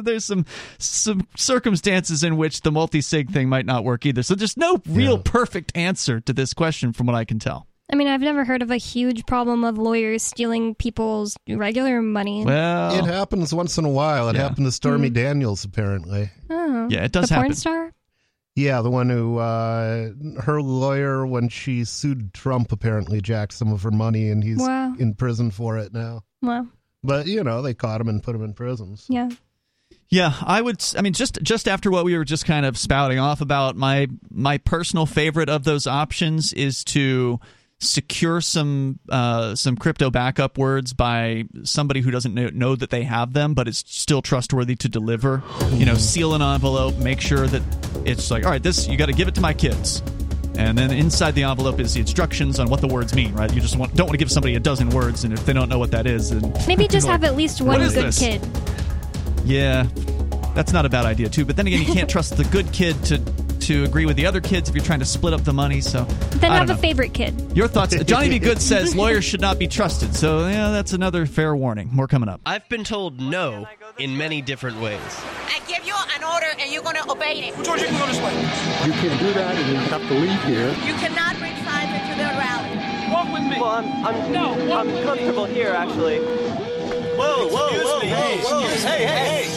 there's some circumstances in which the multi-sig thing might not work either. So there's no real perfect answer to this question from what I can tell. I mean, I've never heard of a huge problem of lawyers stealing people's regular money. Well, it happens once in a while. It happened to Stormy Daniels, apparently. Oh. Yeah, it does happen. The porn star? Yeah, the one who, her lawyer, when she sued Trump, apparently jacked some of her money, and he's in prison for it now. Wow. But, you know, they caught him and put him in prison. So. Yeah. Yeah, I would. I mean, just after what we were just kind of spouting off about, my personal favorite of those options is to secure some crypto backup words by somebody who doesn't know that they have them, but it's still trustworthy to deliver. You know, seal an envelope, make sure that it's like, all right, this, you got to give it to my kids. And then inside the envelope is the instructions on what the words mean, right? You just don't want to give somebody a dozen words, and if they don't know what that is, then maybe just have at least one good kid. Yeah, that's not a bad idea, too. But then again, you can't trust the good kid to agree with the other kids if you're trying to split up the money. So then have a favorite kid. Your thoughts? Johnny B. Good says lawyers should not be trusted. So yeah, that's another fair warning. More coming up. I've been told no in many different ways. I give you an order and you're going to obey it. Well, George, you can go this way. You can do that and you have to leave here. You cannot bring signs into their rally. Walk with me. Well, I'm comfortable here, actually. Whoa, whoa, whoa, hey, whoa. Hey.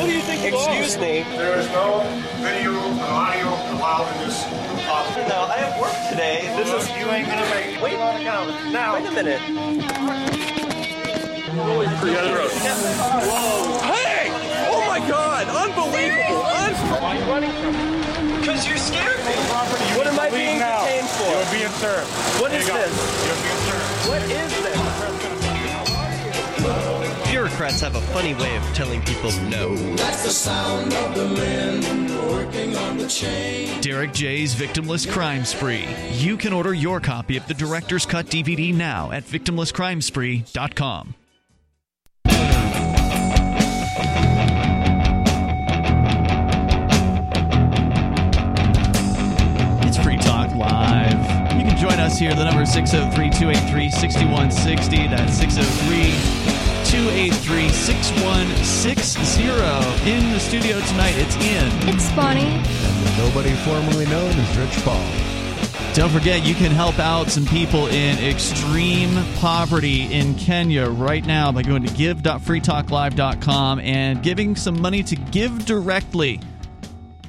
Who do you think Excuse me. There is no video and audio allowed in this office. No, I have work today. This is... You ain't going to make it. Wait. Now. Wait a minute. Whoa. Hey! Oh, my God. Unbelievable. Why are you running from me? Because you're scared of me. What am I being detained for? You're being served. What is this? You're being served. What is this? Bureaucrats have a funny way of telling people no. That's the sound of the men working on the chain. Derek J's Victimless Crime Spree. You can order your copy of the Director's Cut DVD now at victimlesscrimespree.com. It's Free Talk Live. You can join us here. The number is 603-283-6160. That's 603-283-6160. In the studio tonight, it's Bonnie. And nobody formerly known as Rich Paul. Don't forget, you can help out some people in extreme poverty in Kenya right now by going to give.freetalklive.com and giving some money to Give Directly.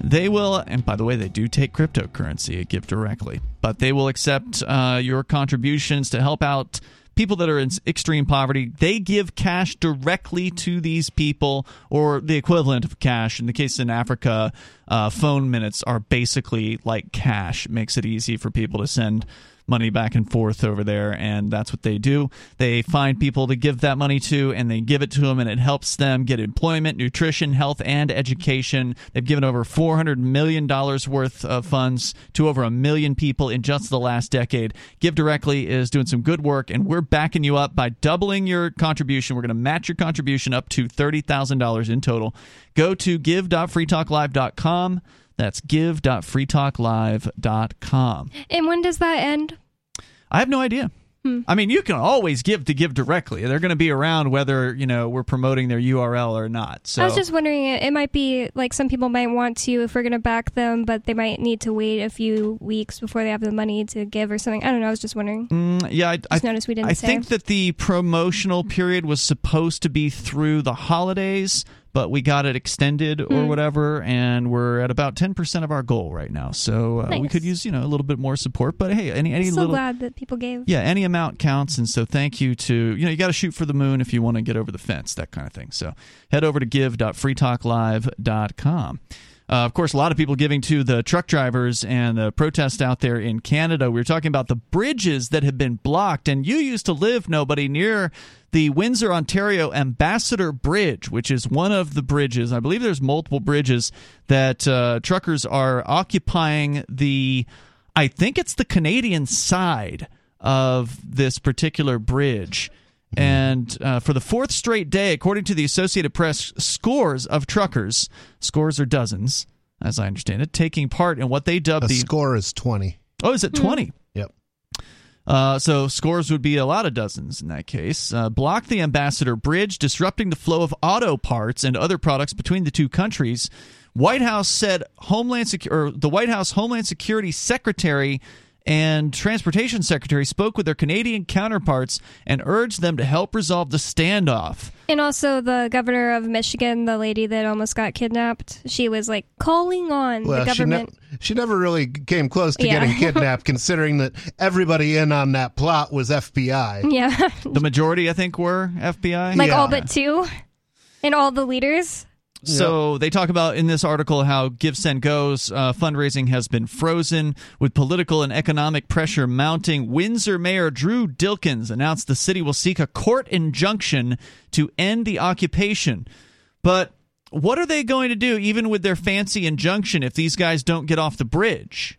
They will, and by the way, they do take cryptocurrency at Give Directly, but they will accept your contributions to help out people that are in extreme poverty. They give cash directly to these people, or the equivalent of cash. In the case in Africa, phone minutes are basically like cash. It makes it easy for people to send money back and forth over there, and that's what they do. They find people to give that money to, and they give it to them, and it helps them get employment, nutrition, health, and education. They've given over $400 million worth of funds to over 1 million people in just the last decade. Give Directly is doing some good work, and we're backing you up by doubling your contribution. We're going to match your contribution up to $30,000 in total. Go to give.freetalklive.com. That's give.freetalklive.com. And when does that end? I have no idea. I mean, you can always give to Give Directly. They're going to be around whether, you know, we're promoting their URL or not. So I was just wondering, it might be like some people might want to if we're going to back them, but they might need to wait a few weeks before they have the money to give or something. I don't know. I was just wondering. Yeah, I think that the promotional period was supposed to be through the holidays, but we got it extended or whatever, and we're at about 10% of our goal right now. So nice. We could use, you know, a little bit more support. But hey, any little, glad that people gave. Yeah, any amount counts, and so thank you to, you know, you got to shoot for the moon if you want to get over the fence, that kind of thing. So head over to give.freetalklive.com. Of course, a lot of people giving to the truck drivers and the protests out there in Canada. We were talking about the bridges that have been blocked, and you used to live, nobody, near the Windsor, Ontario Ambassador Bridge, which is one of the bridges. I believe there's multiple bridges that truckers are occupying the, I think it's the Canadian side of this particular bridge. And for the fourth straight day, according to the Associated Press, scores of truckers, scores or dozens, as I understand it, taking part in what they dubbed the... score is 20. Oh, is it 20? Yep. So scores would be a lot of dozens in that case. Blocked the Ambassador Bridge, disrupting the flow of auto parts and other products between the two countries. The White House Homeland Security Secretary and Transportation Secretary spoke with their Canadian counterparts and urged them to help resolve the standoff. And also the governor of Michigan, the lady that almost got kidnapped, she was like calling on the government. She never really came close to getting kidnapped, considering that everybody in on that plot was FBI. Yeah. The majority, I think, were FBI. Like all but two and all the leaders. So they talk about in this article how GiveSendGo's fundraising has been frozen with political and economic pressure mounting. Windsor Mayor Drew Dilkins announced the city will seek a court injunction to end the occupation. But what are they going to do, even with their fancy injunction, if these guys don't get off the bridge?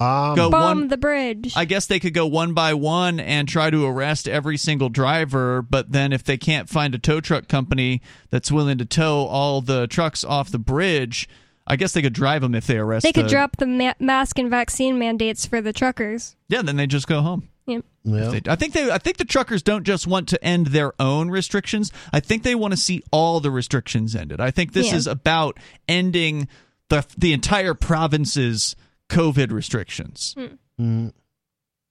Bomb the bridge. I guess they could go one by one and try to arrest every single driver, but then if they can't find a tow truck company that's willing to tow all the trucks off the bridge, I guess they could drive them if they arrest them. They could drop the mask and vaccine mandates for the truckers. Yeah, then they just go home. Yeah. Well, I think the truckers don't just want to end their own restrictions. I think they want to see all the restrictions ended. I think this is about ending the entire province's COVID restrictions.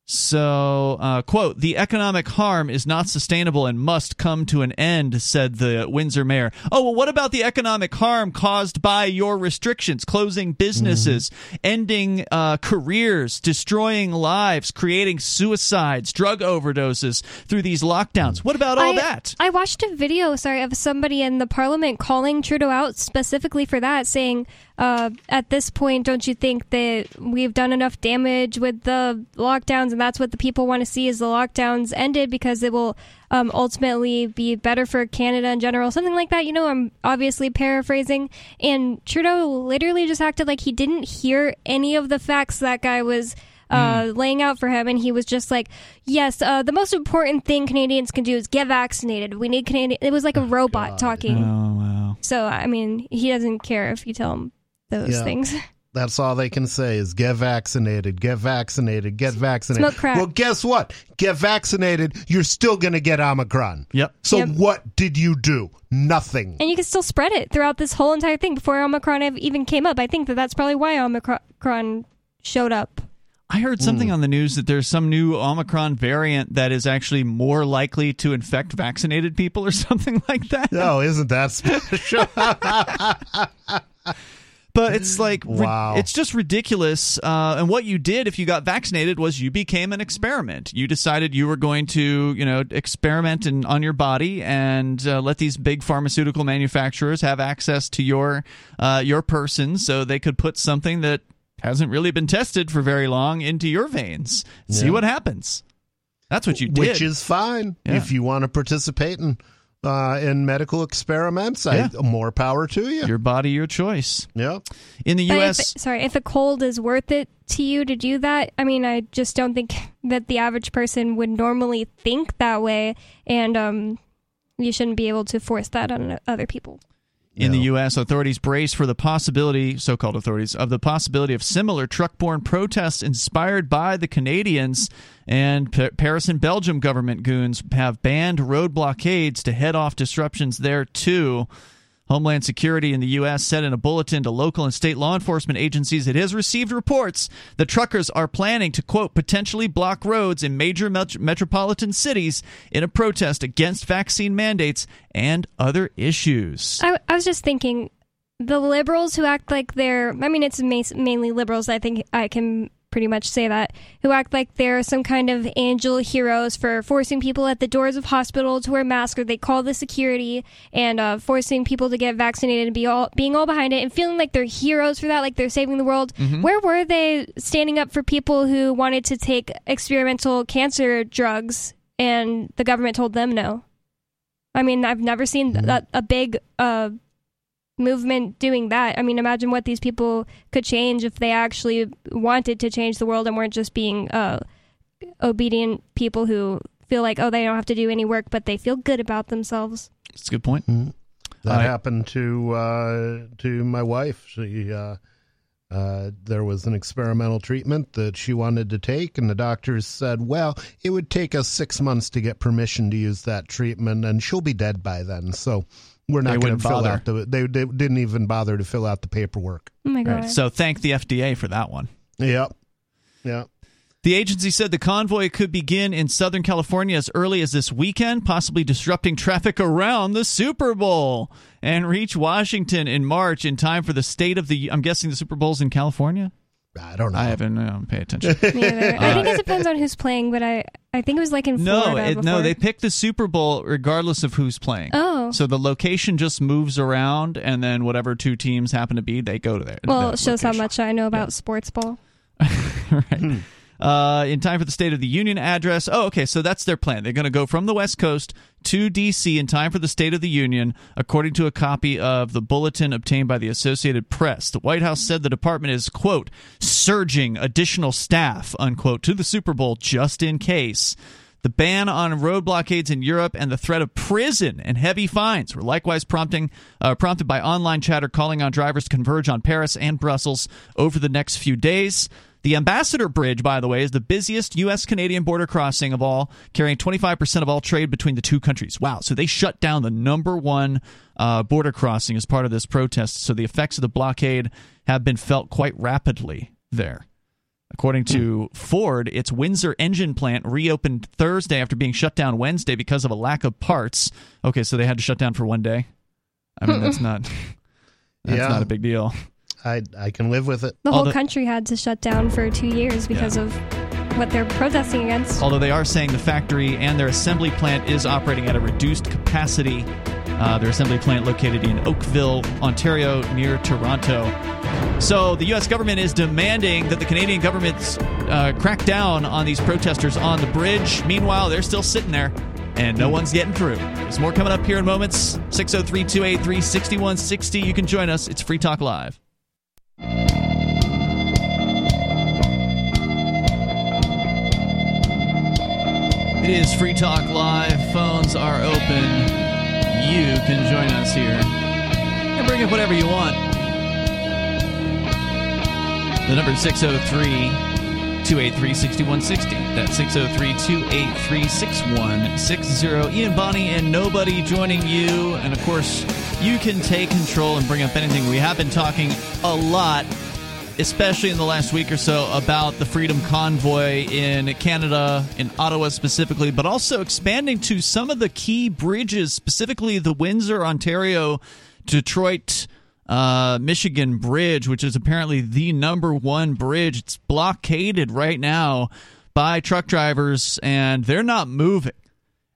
So, quote, "The economic harm is not sustainable and must come to an end," said the Windsor mayor. Oh, well, what about the economic harm caused by your restrictions? Closing businesses, ending careers, destroying lives, creating suicides, drug overdoses through these lockdowns. What about all that? I watched a video, of somebody in the parliament calling Trudeau out specifically for that, saying, at this point, don't you think that we've done enough damage with the lockdowns? And that's what the people want to see, is the lockdowns ended, because it will ultimately be better for Canada in general, something like that. You know, I'm obviously paraphrasing. And Trudeau literally just acted like he didn't hear any of the facts that guy was laying out for him, and he was just like, yes, the most important thing Canadians can do is get vaccinated. We need Canadians. It was like a robot talking. Oh, wow. So, I mean, he doesn't care if you tell him those things. That's all they can say is get vaccinated, get vaccinated, get vaccinated. Smoke crack. Well, guess what? Get vaccinated. You're still going to get Omicron. Yep. So what did you do? Nothing. And you can still spread it throughout this whole entire thing before Omicron even came up. I think that's probably why Omicron showed up. I heard something on the news that there's some new Omicron variant that is actually more likely to infect vaccinated people or something like that. Oh, isn't that special? But it's like, it's just ridiculous. And what you did if you got vaccinated was you became an experiment. You decided you were going to, experiment on your body and let these big pharmaceutical manufacturers have access to your person, so they could put something that hasn't really been tested for very long into your veins. Yeah. See what happens. That's what you did. Which is fine if you want to participate in medical experiments. More power to you. Your body, your choice. Yeah. In the U.S. If a cold is worth it to you to do that, I mean, I just don't think that the average person would normally think that way, and you shouldn't be able to force that on other people. In the U.S., authorities brace for the possibility, so-called authorities, of the possibility of similar truck-borne protests inspired by the Canadians, and Paris and Belgium government goons have banned road blockades to head off disruptions there, too. Homeland Security in the U.S. said in a bulletin to local and state law enforcement agencies it has received reports that truckers are planning to, quote, potentially block roads in major metropolitan cities in a protest against vaccine mandates and other issues. I was just thinking, the liberals who act like they're, it's mainly liberals, I think I can pretty much say that, who act like they're some kind of angel heroes for forcing people at the doors of hospitals to wear masks, or they call the security, and forcing people to get vaccinated and being all behind it and feeling like they're heroes for that, like they're saving the world. Mm-hmm. Where were they standing up for people who wanted to take experimental cancer drugs and the government told them no? I've never seen a big movement doing that. Imagine what these people could change if they actually wanted to change the world and weren't just being obedient people who feel like, they don't have to do any work, but they feel good about themselves. That's a good point. Mm-hmm. That happened to my wife. She there was an experimental treatment that she wanted to take, and the doctors said, it would take us 6 months to get permission to use that treatment, and she'll be dead by then, so we're not going to fill out they didn't even bother to fill out the paperwork. Oh my God. Right. So thank the FDA for that one. Yep. Yeah. The agency said the convoy could begin in Southern California as early as this weekend, possibly disrupting traffic around the Super Bowl, and reach Washington in March in time for the state of the... I'm guessing the Super Bowl's in California? I don't know. I haven't paid attention. I think it depends on who's playing, but I think it was like in Florida. No, they pick the Super Bowl regardless of who's playing. Oh. So the location just moves around, and then whatever two teams happen to be, they go to there. Well, it shows how much I know about sports ball. Right. In time for the State of the Union address. Oh, okay, so that's their plan. They're going to go from the West Coast to D.C. in time for the State of the Union, according to a copy of the bulletin obtained by the Associated Press. The White House said the department is, quote, surging additional staff, unquote, to the Super Bowl just in case. The ban on road blockades in Europe and the threat of prison and heavy fines were likewise prompted by online chatter calling on drivers to converge on Paris and Brussels over the next few days. The Ambassador Bridge, by the way, is the busiest U.S.-Canadian border crossing of all, carrying 25% of all trade between the two countries. Wow. So they shut down the number one border crossing as part of this protest. So the effects of the blockade have been felt quite rapidly there. According to Ford, its Windsor engine plant reopened Thursday after being shut down Wednesday because of a lack of parts. Okay, so they had to shut down for one day. I mean, that's not a big deal. I can live with it. The whole country had to shut down for 2 years because of what they're protesting against. Although they are saying the factory and their assembly plant is operating at a reduced capacity. Their assembly plant located in Oakville, Ontario, near Toronto. So the U.S. government is demanding that the Canadian government crack down on these protesters on the bridge. Meanwhile, they're still sitting there, and no one's getting through. There's more coming up here in moments. 603-283-6160. You can join us. It's Free Talk Live. It is Free Talk Live. Phones are open. You can join us here and bring up whatever you want. The number is 603-283-6160. That's 603-283-6160. Ian, Bonnie, and Nobody joining you. And, of course, you can take control and bring up anything. We have been talking a lot, especially in the last week or so, about the Freedom Convoy in Canada, in Ottawa specifically, but also expanding to some of the key bridges, specifically the Windsor, Ontario, Detroit, Michigan Bridge, which is apparently the number one bridge. It's blockaded right now by truck drivers, and they're not moving.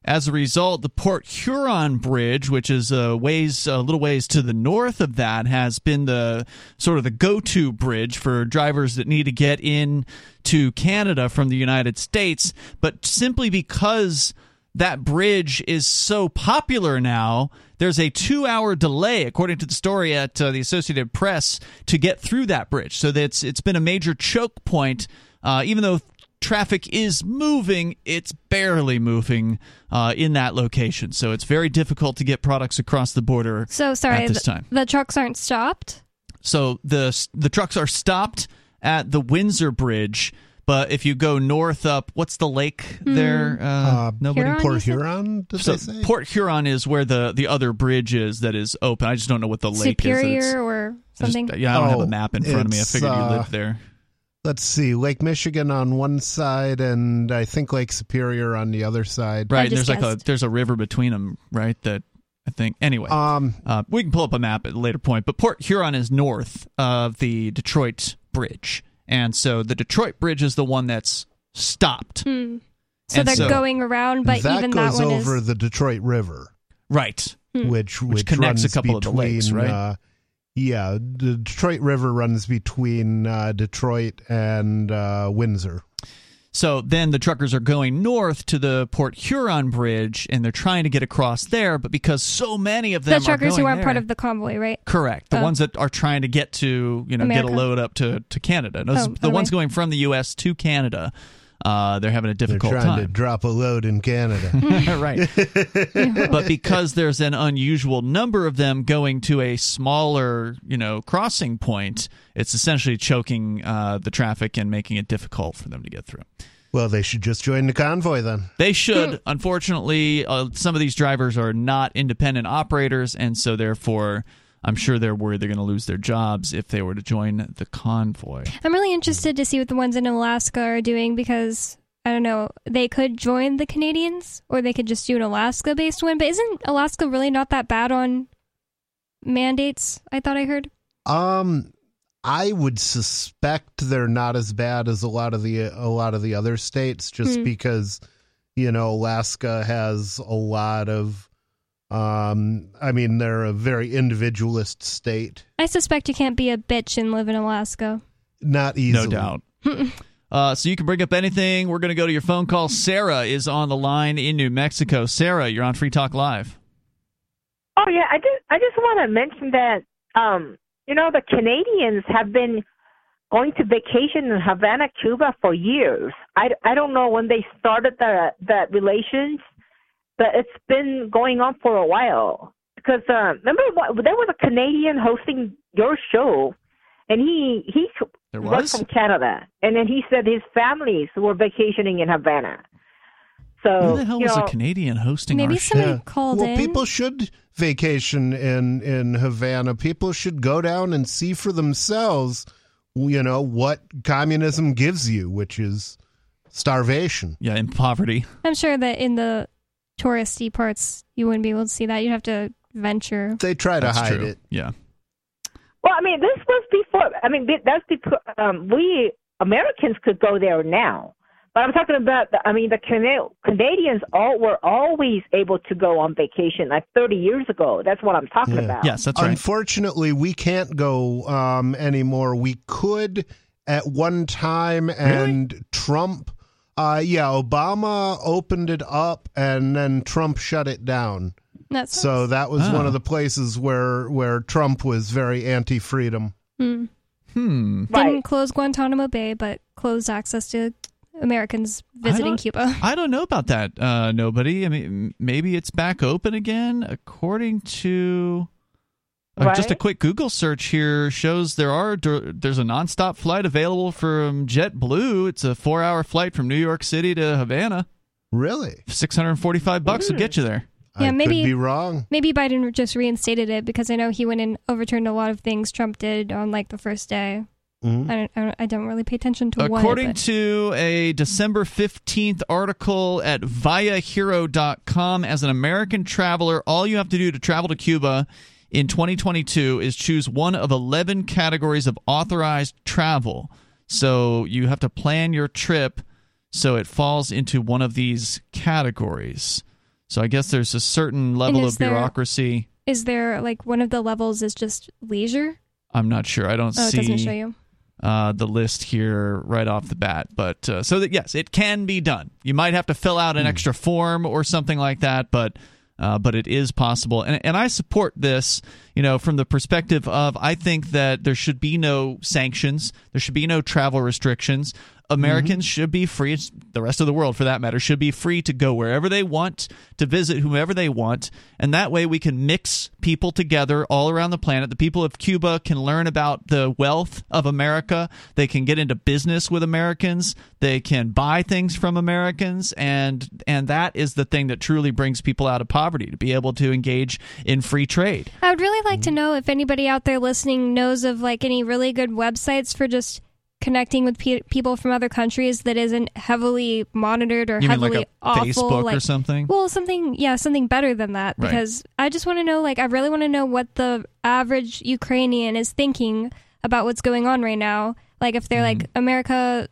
As a result, the Port Huron Bridge, which is a little ways to the north of that, has been the sort of the go-to bridge for drivers that need to get in to Canada from the United States. But simply because that bridge is so popular now, there's a 2-hour delay, according to the story at the Associated Press, to get through that bridge. So that's it's been a major choke point. Even though traffic is moving, it's barely moving in that location. So it's very difficult to get products across the border. So sorry, at this time the trucks aren't stopped. So the trucks are stopped at the Windsor Bridge. But if you go north up, what's the lake there? Port Huron? Did they say? Port Huron is where the other bridge is that is open. I just don't know what the lake is. Superior or something? I don't have a map in front of me. I figured you lived there. Let's see. Lake Michigan on one side and I think Lake Superior on the other side. Right. And there's there's a river between them, right? That I think. Anyway, we can pull up a map at a later point. But Port Huron is north of the Detroit Bridge. And so the Detroit Bridge is the one that's stopped. Mm. So they're going around, but that one is over the Detroit River, right? Mm. Which connects runs a couple of the lakes, right? The Detroit River runs between Detroit and Windsor. So then the truckers are going north to the Port Huron Bridge, and they're trying to get across there, but because so many of them the truckers who aren't part of the convoy, right? Correct. The ones that are trying to get to, America. Get a load up to Canada. Ones going from the U.S. to Canada, they're having a difficult time. They're trying to drop a load in Canada. Right. But because there's an unusual number of them going to a smaller, crossing point, it's essentially choking the traffic and making it difficult for them to get through. Well, they should just join the convoy then. They should. Unfortunately, some of these drivers are not independent operators, and so therefore I'm sure they're worried they're going to lose their jobs if they were to join the convoy. I'm really interested to see what the ones in Alaska are doing because, I don't know, they could join the Canadians or they could just do an Alaska-based one. But isn't Alaska really not that bad on mandates, I thought I heard? I would suspect they're not as bad as a lot of the other states just because, Alaska has a lot of... they're a very individualist state. I suspect you can't be a bitch and live in Alaska. Not easily. No doubt. So you can bring up anything. We're going to go to your phone call. Sarah is on the line in New Mexico. Sarah, you're on Free Talk Live. Oh, yeah. I just want to mention that, the Canadians have been going to vacation in Havana, Cuba for years. I don't know when they started that relations. But it's been going on for a while because remember there was a Canadian hosting your show, and he There was? From Canada. And then he said his families were vacationing in Havana. So, who the hell was a Canadian hosting our show? Maybe somebody called in. Well, people should vacation in Havana. People should go down and see for themselves, you know, what communism gives you, which is starvation. Yeah, and poverty. I'm sure that in the touristy parts, you wouldn't be able to see that. You'd have to venture. They try to hide it. Yeah. Well, I mean, this was before. I mean, that's because we Americans could go there now. But I'm talking about, the Canadians were always able to go on vacation like 30 years ago. That's what I'm talking about. Yes, that's right. Unfortunately, we can't go anymore. We could at one time, and really? Trump, Obama opened it up, and then Trump shut it down. That's so that was one of the places where Trump was very anti-freedom. Mm. Hmm. Right. Didn't close Guantanamo Bay, but closed access to Americans visiting Cuba. I don't know about that, nobody. I mean, maybe it's back open again. According to just a quick Google search here, shows there's a nonstop flight available from JetBlue. It's a 4-hour flight from New York City to Havana. Really? $645 will get you there. Yeah, I could be wrong. Maybe Biden just reinstated it because I know he went and overturned a lot of things Trump did on like the first day. Mm-hmm. I don't really pay attention to what. According to a December 15th article at viahero.com, as an American traveler, all you have to do to travel to Cuba in 2022 is choose one of 11 categories of authorized travel. So you have to plan your trip so it falls into one of these categories. So I guess there's a certain level of bureaucracy. Is there like one of the levels is just leisure? I'm not sure. I don't see. It doesn't show you. The list here right off the bat, but so that yes, it can be done. You might have to fill out an extra form or something like that, but it is possible. And I support this, you know, from the perspective of I think that there should be no sanctions, there should be no travel restrictions. Americans should be free, the rest of the world for that matter, should be free to go wherever they want, to visit whomever they want, and that way we can mix people together all around the planet. The people of Cuba can learn about the wealth of America. They can get into business with Americans. They can buy things from Americans, and that is the thing that truly brings people out of poverty, to be able to engage in free trade. I would really like to know if anybody out there listening knows of like any really good websites for just connecting with people from other countries that isn't heavily monitored or heavily like awful. Facebook or something? Well, something better than that. Right. Because I just want to know, I really want to know what the average Ukrainian is thinking about what's going on right now. Like, if they're America,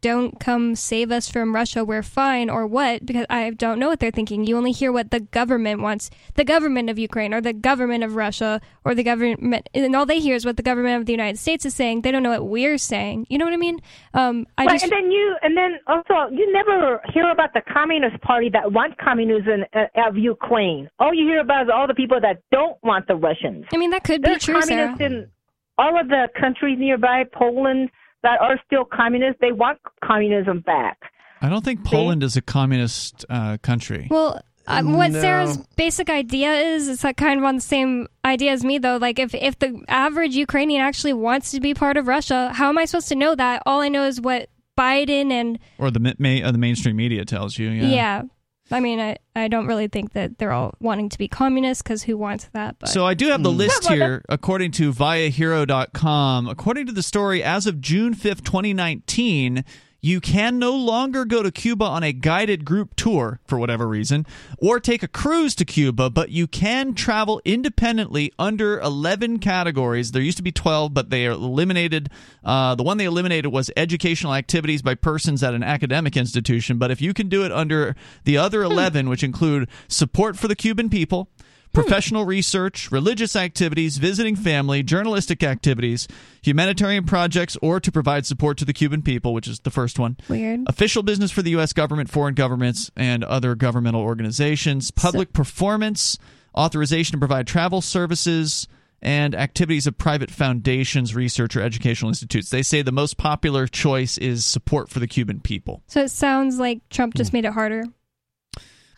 don't come save us from Russia, we're fine, or what? Because I don't know what they're thinking. You only hear what the government wants, the government of Ukraine, or the government of Russia, or the government, and all they hear is what the government of the United States is saying. They don't know what we're saying. You know what I mean? And then also, you never hear about the Communist Party that want communism of Ukraine. All you hear about is all the people that don't want the Russians. I mean, that could be true, Sarah. There's communists in all of the countries nearby, Poland, that are still communist. They want communism back. I don't think Poland is a communist country. Well, Sarah's basic idea is, it's kind of on the same idea as me, though. Like, if the average Ukrainian actually wants to be part of Russia, how am I supposed to know that? All I know is what Biden and... Or the mainstream media tells you. Yeah. Yeah. I mean, I don't really think that they're all wanting to be communists, because who wants that? But. So I do have the list here, according to viahero.com. According to the story, as of June 5th, 2019, you can no longer go to Cuba on a guided group tour, for whatever reason, or take a cruise to Cuba, but you can travel independently under 11 categories. There used to be 12, but they are eliminated. The one they eliminated was educational activities by persons at an academic institution. But if you can do it under the other 11, which include support for the Cuban people, professional research, religious activities, visiting family, journalistic activities, humanitarian projects, or to provide support to the Cuban people, which is the first one. Weird. Official business for the U.S. government, foreign governments, and other governmental organizations. Public performance, authorization to provide travel services, and activities of private foundations, research, or educational institutes. They say the most popular choice is support for the Cuban people. So it sounds like Trump just made it harder.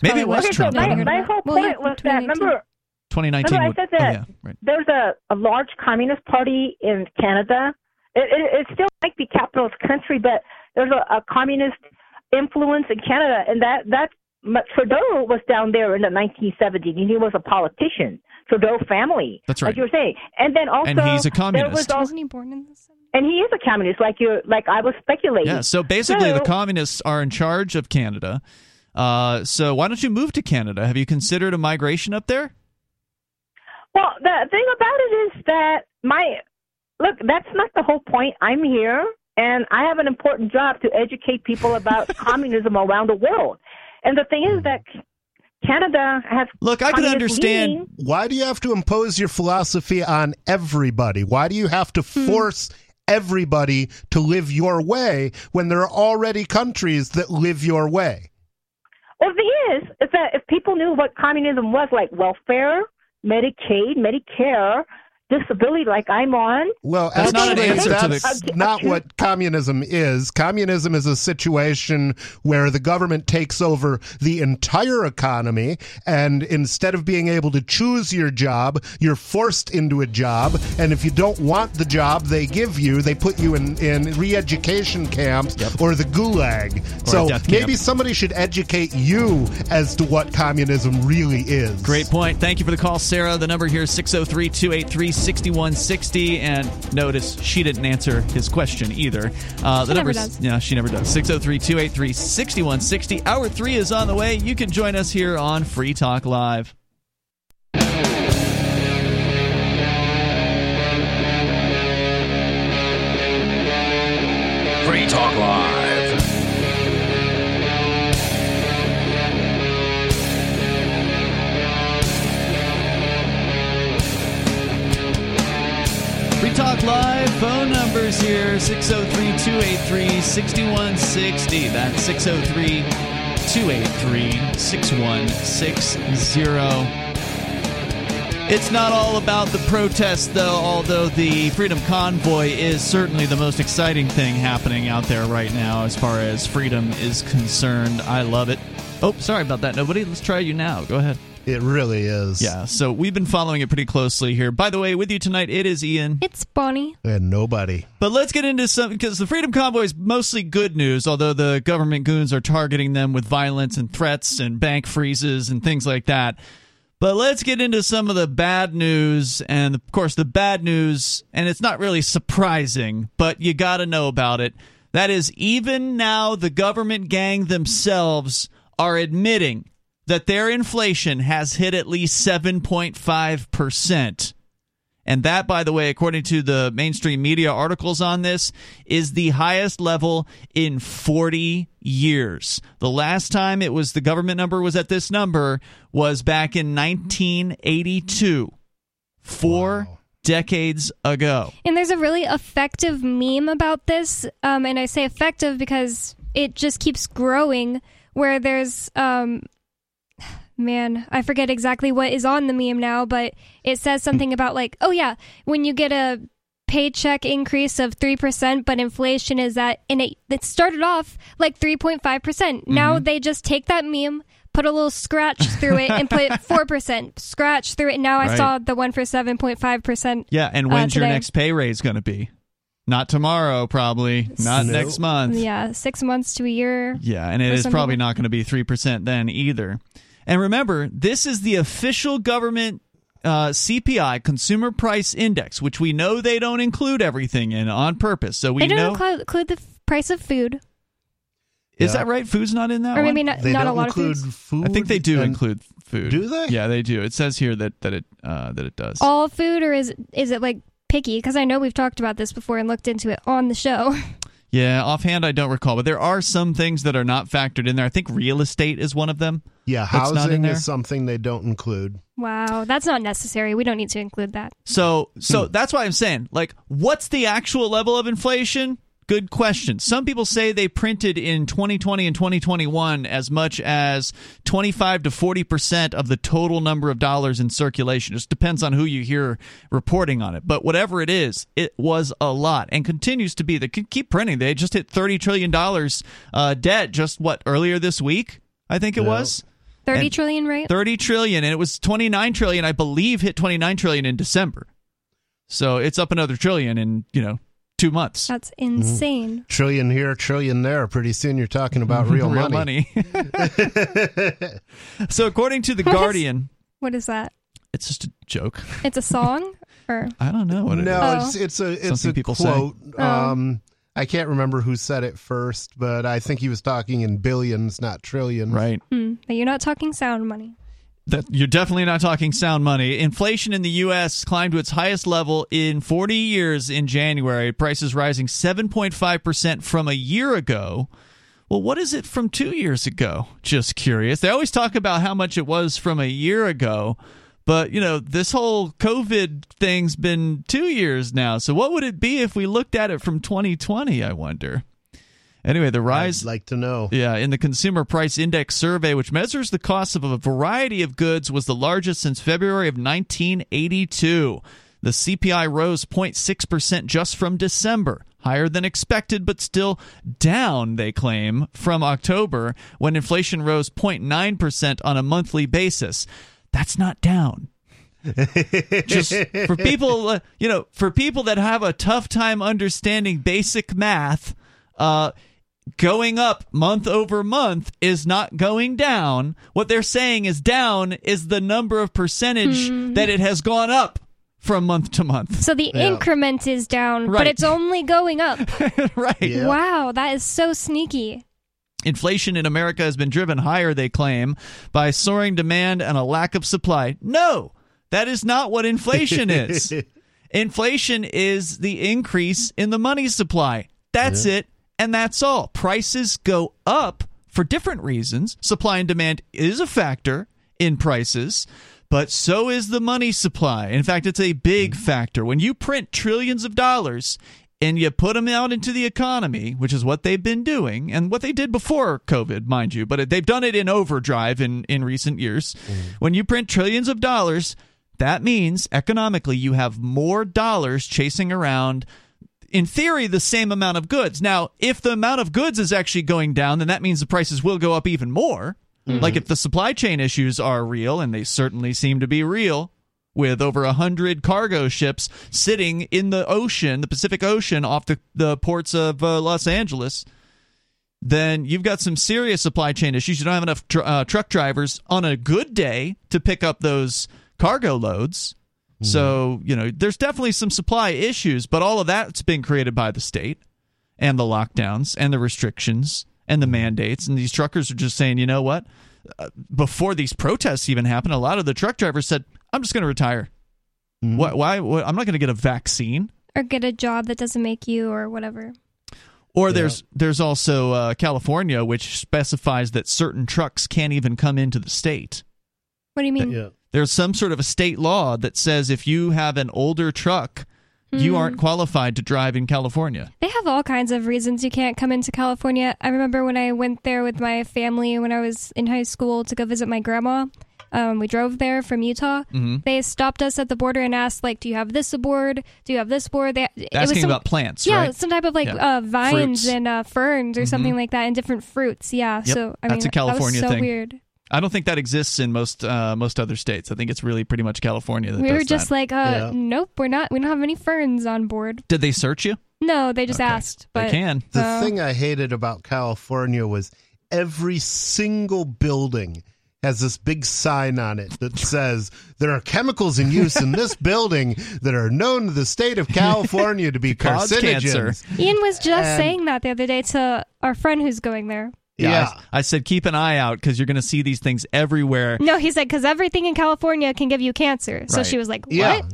Maybe it was Trump. So my whole point was that, remember, 2019. I said that there's a large communist party in Canada, It still might be capitalist country, but there's a communist influence in Canada, and that Trudeau was down there in the 1970s, and he was a politician. Trudeau family. That's right. Like you were saying, and then also, and he's a communist. Wasn't he born in the 70s? And he is a communist, like I was speculating. Yeah. So basically, the communists are in charge of Canada. So why don't you move to Canada? Have you considered a migration up there? Well, the thing about it is that that's not the whole point. I'm here, and I have an important job to educate people about communism around the world. And the thing is that Canada has... Look, I can understand... Leading. Why do you have to impose your philosophy on everybody? Why do you have to force everybody to live your way when there are already countries that live your way? Well, the thing is that if people knew what communism was, like welfare, Medicaid, Medicare, disability like I'm on... Well, that's not an answer to this. That's not what communism is. Communism is a situation where the government takes over the entire economy, and instead of being able to choose your job, you're forced into a job, and if you don't want the job they give you, they put you in re-education camps or the gulag. Or so maybe somebody should educate you as to what communism really is. Great point. Thank you for the call, Sarah. The number here is 603-283-6160, and notice she didn't answer his question either. She never does. Yeah, she never does. 603-283-6160. Hour 3 is on the way. You can join us here on Free Talk Live. Free Talk Live. Free Talk Live, phone numbers here, 603-283-6160. That's 603-283-6160. It's not all about the protests, though, although the Freedom Convoy is certainly the most exciting thing happening out there right now as far as freedom is concerned. I love it. Oh, sorry about that, nobody. Let's try you now. Go ahead. It really is. Yeah, so we've been following it pretty closely here. By the way, with you tonight, it is Ian. It's Bonnie. And nobody. But let's get into some, because the Freedom Convoy is mostly good news, although the government goons are targeting them with violence and threats and bank freezes and things like that. But let's get into some of the bad news. And, of course, the bad news, and it's not really surprising, but you got to know about it. That is, even now, the government gang themselves are admitting that their inflation has hit at least 7.5%. And that, by the way, according to the mainstream media articles on this, is the highest level in 40 years. The last time it was the government number was at this number was back in 1982. Four decades ago. And there's a really effective meme about this. And I say effective because it just keeps growing, where there's... Man, I forget exactly what is on the meme now, but it says something about like, oh yeah, when you get a paycheck increase of 3%, but inflation is at, and it started off like 3.5%. Mm-hmm. Now they just take that meme, put a little scratch through it, and put 4%. Scratch through it. Now I saw the one for 7.5%. Yeah, and when's your next pay raise going to be? Not tomorrow, probably. Not next month. Yeah, 6 months to a year. Yeah, and it is probably not going to be 3% then either. And remember, this is the official government CPI, Consumer Price Index, which we know they don't include everything in on purpose. So we include the price of food. Is that right? Food's not in that one? Or maybe not a lot of food. I think they do include food. Do they? Yeah, they do. It says here that it does. All food, or is it like picky? Because I know we've talked about this before and looked into it on the show. Yeah, offhand, I don't recall. But there are some things that are not factored in there. I think real estate is one of them. Yeah, housing is something they don't include. Wow, that's not necessary. We don't need to include that. So that's why I'm saying, like, what's the actual level of inflation? Good question. Some people say they printed in 2020 and 2021 as much as 25 to 40% of the total number of dollars in circulation. It just depends on who you hear reporting on it. But whatever it is, it was a lot and continues to be. They keep printing. They just hit $30 trillion debt just, earlier this week, I think it was? 30 trillion, right? 30 trillion, and it was 29 trillion, I believe, hit 29 trillion in December. So it's up another trillion in, 2 months. That's insane. Mm-hmm. Trillion here, trillion there. Pretty soon you're talking about real money. So according to The Guardian... What is that? It's just a joke. It's a song? Or I don't know what it is. No, it's a quote. I can't remember who said it first, but I think he was talking in billions, not trillions. Right. But you're not talking sound money. You're definitely not talking sound money. Inflation in the U.S. climbed to its highest level in 40 years in January. Prices rising 7.5% from a year ago. Well, what is it from 2 years ago? Just curious. They always talk about how much it was from a year ago. But, you know, this whole COVID thing's been 2 years now. So what would it be if we looked at it from 2020, I wonder? Anyway, the rise... I'd like to know. Yeah, in the Consumer Price Index survey, which measures the cost of a variety of goods, was the largest since February of 1982. The CPI rose 0.6% just from December. Higher than expected, but still down, they claim, from October, when inflation rose 0.9% on a monthly basis. That's not down. Just for people, you know, for people that have a tough time understanding basic math, going up month over month is not going down. What they're saying is down is the number of percentage that it has gone up from month to month. So the increment is down, but it's only going up. Right. Yeah. Wow, that is so sneaky. Inflation in America has been driven higher, they claim, by soaring demand and a lack of supply. No, that is not what inflation is. Inflation is the increase in the money supply. That's it, and that's all. Prices go up for different reasons. Supply and demand is a factor in prices, but so is the money supply. In fact, it's a big factor. When you print trillions of dollars and you put them out into the economy, which is what they've been doing, and what they did before COVID, mind you, but they've done it in overdrive in recent years. When you print trillions of dollars, that means economically you have more dollars chasing around, in theory, the same amount of goods. Now, if the amount of goods is actually going down, then that means the prices will go up even more. Like if the supply chain issues are real, and they certainly seem to be real, with over 100 cargo ships sitting in the ocean, the Pacific Ocean, off the ports of Los Angeles, then you've got some serious supply chain issues. You don't have enough truck drivers on a good day to pick up those cargo loads. So, you know, there's definitely some supply issues, but all of that's been created by the state and the lockdowns and the restrictions and the mandates. And these truckers are just saying, you know what? Before these protests even happened, a lot of the truck drivers said, I'm just going to retire. Why? I'm not going to get a vaccine. Or get a job that doesn't make you or whatever. Or there's also California, which specifies that certain trucks can't even come into the state. What do you mean? There's some sort of a state law that says if you have an older truck, you aren't qualified to drive in California. They have all kinds of reasons you can't come into California. I remember when I went there with my family when I was in high school to go visit my grandma. We drove there from Utah. They stopped us at the border and asked, like, do you have this aboard? Do you have this aboard? About plants, right? Yeah, some type of, like, vines and ferns or something like that, and different fruits. So, I mean, that's a California thing. Weird. I don't think that exists in most other states. I think it's really pretty much California that nope, we don't have any ferns on board. Did they search you? No, they just asked. But they can. The thing I hated about California was every single building has this big sign on it that says there are chemicals in use in this building that are known to the state of California to be carcinogens. Ian was just saying that the other day to our friend who's going there. I said, keep an eye out because you're going to see these things everywhere. No, he said, because everything in California can give you cancer. So she was like, what?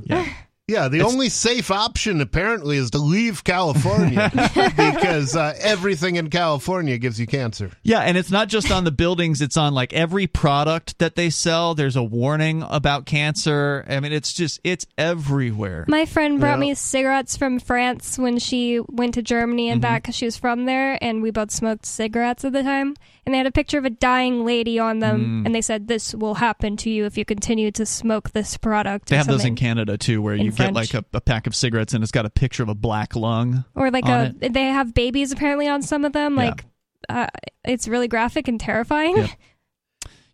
The only safe option apparently is to leave California because everything in California gives you cancer. Yeah, and it's not just on the buildings. It's on like every product that they sell. There's a warning about cancer. I mean, it's everywhere. My friend brought me cigarettes from France when she went to Germany and back because she was from there, and we both smoked cigarettes at the time. And they had a picture of a dying lady on them, and they said, this will happen to you if you continue to smoke this product. They have those in Canada, too, where you get like a pack of cigarettes, and it's got a picture of a black lung. Or like they have babies, apparently, on some of them. Like, it's really graphic and terrifying. Yeah.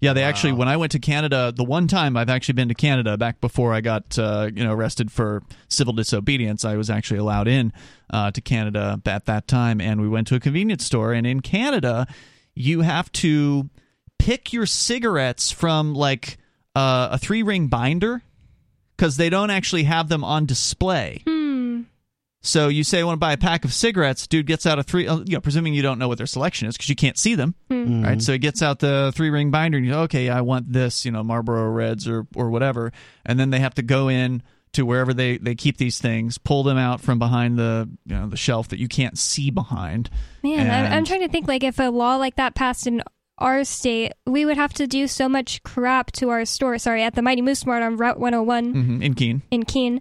Yeah, they actually, when I went to Canada, the one time I've actually been to Canada, back before I got arrested for civil disobedience, I was actually allowed in to Canada at that time, and we went to a convenience store. And in Canada, you have to pick your cigarettes from like a 3-ring binder because they don't actually have them on display. So you say I want to buy a pack of cigarettes. Dude gets out a three, presuming you don't know what their selection is because you can't see them, right? So he gets out the 3-ring binder and you go, okay, I want this, Marlboro Reds or whatever. And then they have to go in to wherever they keep these things, pull them out from behind the shelf that you can't see behind. Man, I'm trying to think if a law like that passed in our state, we would have to do so much crap to our store. Sorry, at the Mighty Moose Mart on Route 101 in Keene.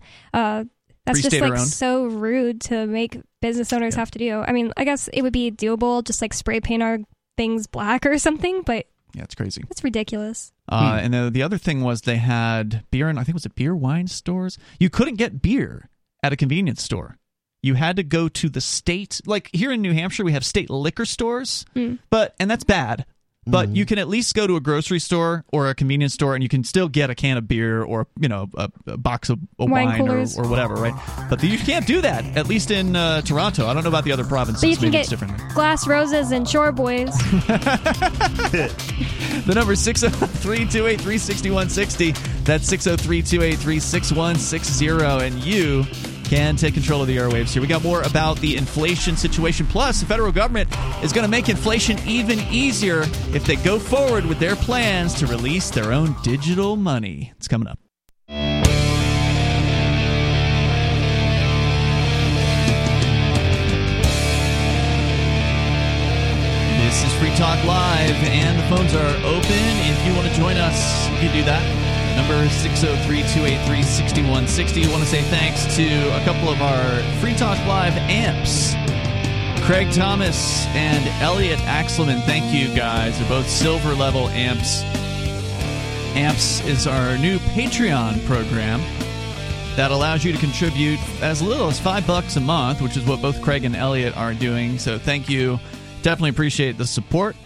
That's just so rude to make business owners have to do. I mean, I guess it would be doable, just spray paint our things black or something. But yeah, it's crazy. It's ridiculous. And the other thing was they had beer and wine stores. You couldn't get beer at a convenience store. You had to go to the state. Like here in New Hampshire, we have state liquor stores, and that's bad. But you can at least go to a grocery store or a convenience store, and you can still get a can of beer or a box of wine or whatever, right? But you can't do that, at least in Toronto. I don't know about the other provinces. But you can get glass roses and Shore Boys. The number is 603-283-6160. That's 603-283-6160, and you can take control of the airwaves here. We got more about the inflation situation. Plus, the federal government is going to make inflation even easier if they go forward with their plans to release their own digital money. It's coming up. This is Free Talk Live, and the phones are open. If you want to join us, you can do that. Number 603-283-6160. I want to say thanks to a couple of our Free Talk Live amps, Craig Thomas and Elliot Axelman. Thank you, guys. They're both silver-level amps. Amps is our new Patreon program that allows you to contribute as little as $5 a month, which is what both Craig and Elliot are doing. So thank you. Definitely appreciate the support.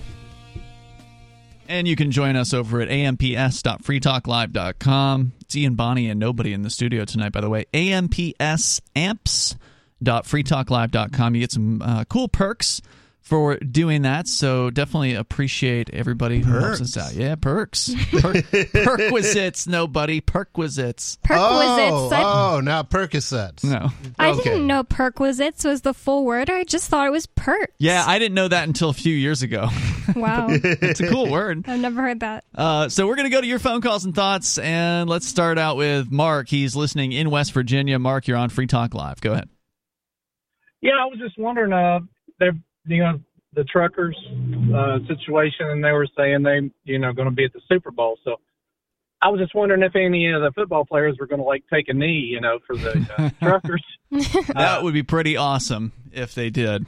And you can join us over at amps.freetalklive.com. It's Ian Bonnie and nobody in the studio tonight, by the way. amps.freetalklive.com. You get some cool perks for doing that, so definitely appreciate everybody who helps us out. Yeah, perks. Perquisites, nobody. Perquisites. Perquisites. Oh, not Percocets. No. I didn't know perquisites was the full word. I just thought it was perks. Yeah, I didn't know that until a few years ago. Wow. It's a cool word. I've never heard that. So we're going to go to your phone calls and thoughts, and let's start out with Mark. He's listening in West Virginia. Mark, you're on Free Talk Live. Go ahead. Yeah, I was just wondering, the truckers situation, and they were saying they, going to be at the Super Bowl. So I was just wondering if any of the football players were going to take a knee, for the truckers. That would be pretty awesome if they did.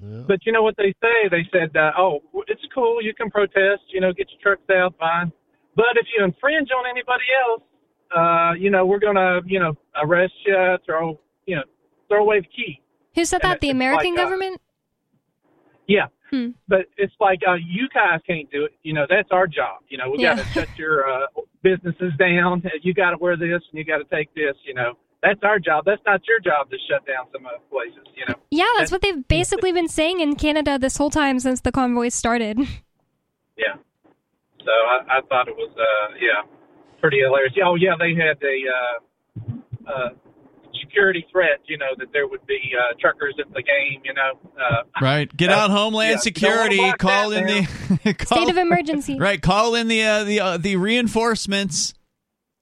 Yeah. But you know what they say? They said, it's cool. You can protest, get your trucks out, fine. But if you infringe on anybody else, we're going to, arrest you, throw away the key. Who said that? The American government? Yeah, but it's you guys can't do it. That's our job. We got to shut your businesses down. You got to wear this and you got to take this. That's our job. That's not your job to shut down some other places. Yeah, that's what they've basically been saying in Canada this whole time since the convoy started. Yeah, so I thought it was pretty hilarious. Oh yeah, they had a security threat, that there would be truckers at the game, Right. Get out Homeland Security. Call in the state of emergency. Right. Call in the reinforcements.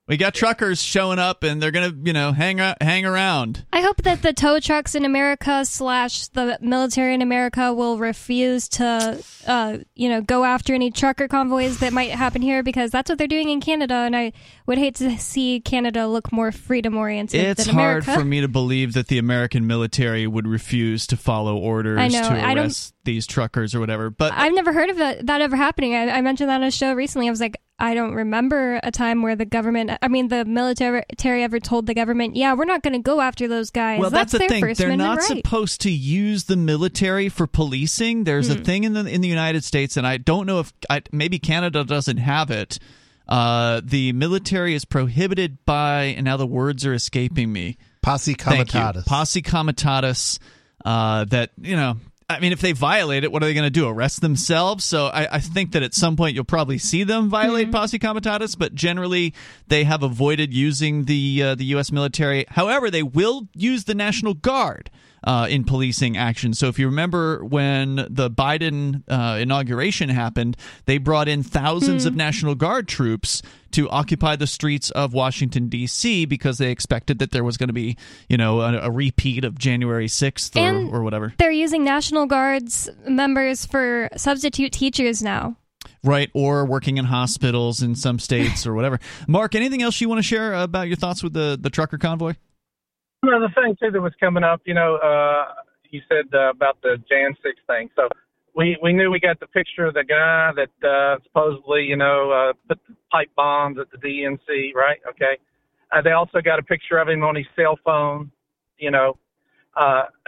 We got truckers showing up, and they're gonna, hang around. I hope that the tow trucks in America / the military in America will refuse to, go after any trucker convoys that might happen here, because that's what they're doing in Canada. And I would hate to see Canada look more freedom oriented than America. It's hard for me to believe that the American military would refuse to follow orders to arrest these truckers or whatever. But I've never heard of that ever happening. I mentioned that on a show recently. I was like, I don't remember a time where the government, I mean, the military ever told the government, yeah, we're not going to go after those guys. Well, that's the thing. They're not supposed to use the military for policing. There's a thing in the United States, and I don't know if maybe Canada doesn't have it. The military is prohibited by, and now the words are escaping me. Posse comitatus. Posse comitatus. That, you know, I mean, if they violate it, what are they going to do? Arrest themselves? So I think that at some point you'll probably see them violate posse comitatus, but generally they have avoided using the U.S. military. However, they will use the National Guard in policing action. So if you remember when the Biden inauguration happened, they brought in thousands of National Guard troops to occupy the streets of Washington, D.C. because they expected that there was going to be, you know, a repeat of January 6th or whatever. They're using National Guards members for substitute teachers now. Right, or working in hospitals in some states or whatever. Mark, anything else you want to share about your thoughts with the trucker convoy? Well, the thing, too, that was coming up, you know, you said about the Jan 6 thing. So we knew we got the picture of the guy that supposedly, you know, put the pipe bombs at the DNC, right? Okay. They also got a picture of him on his cell phone, you know.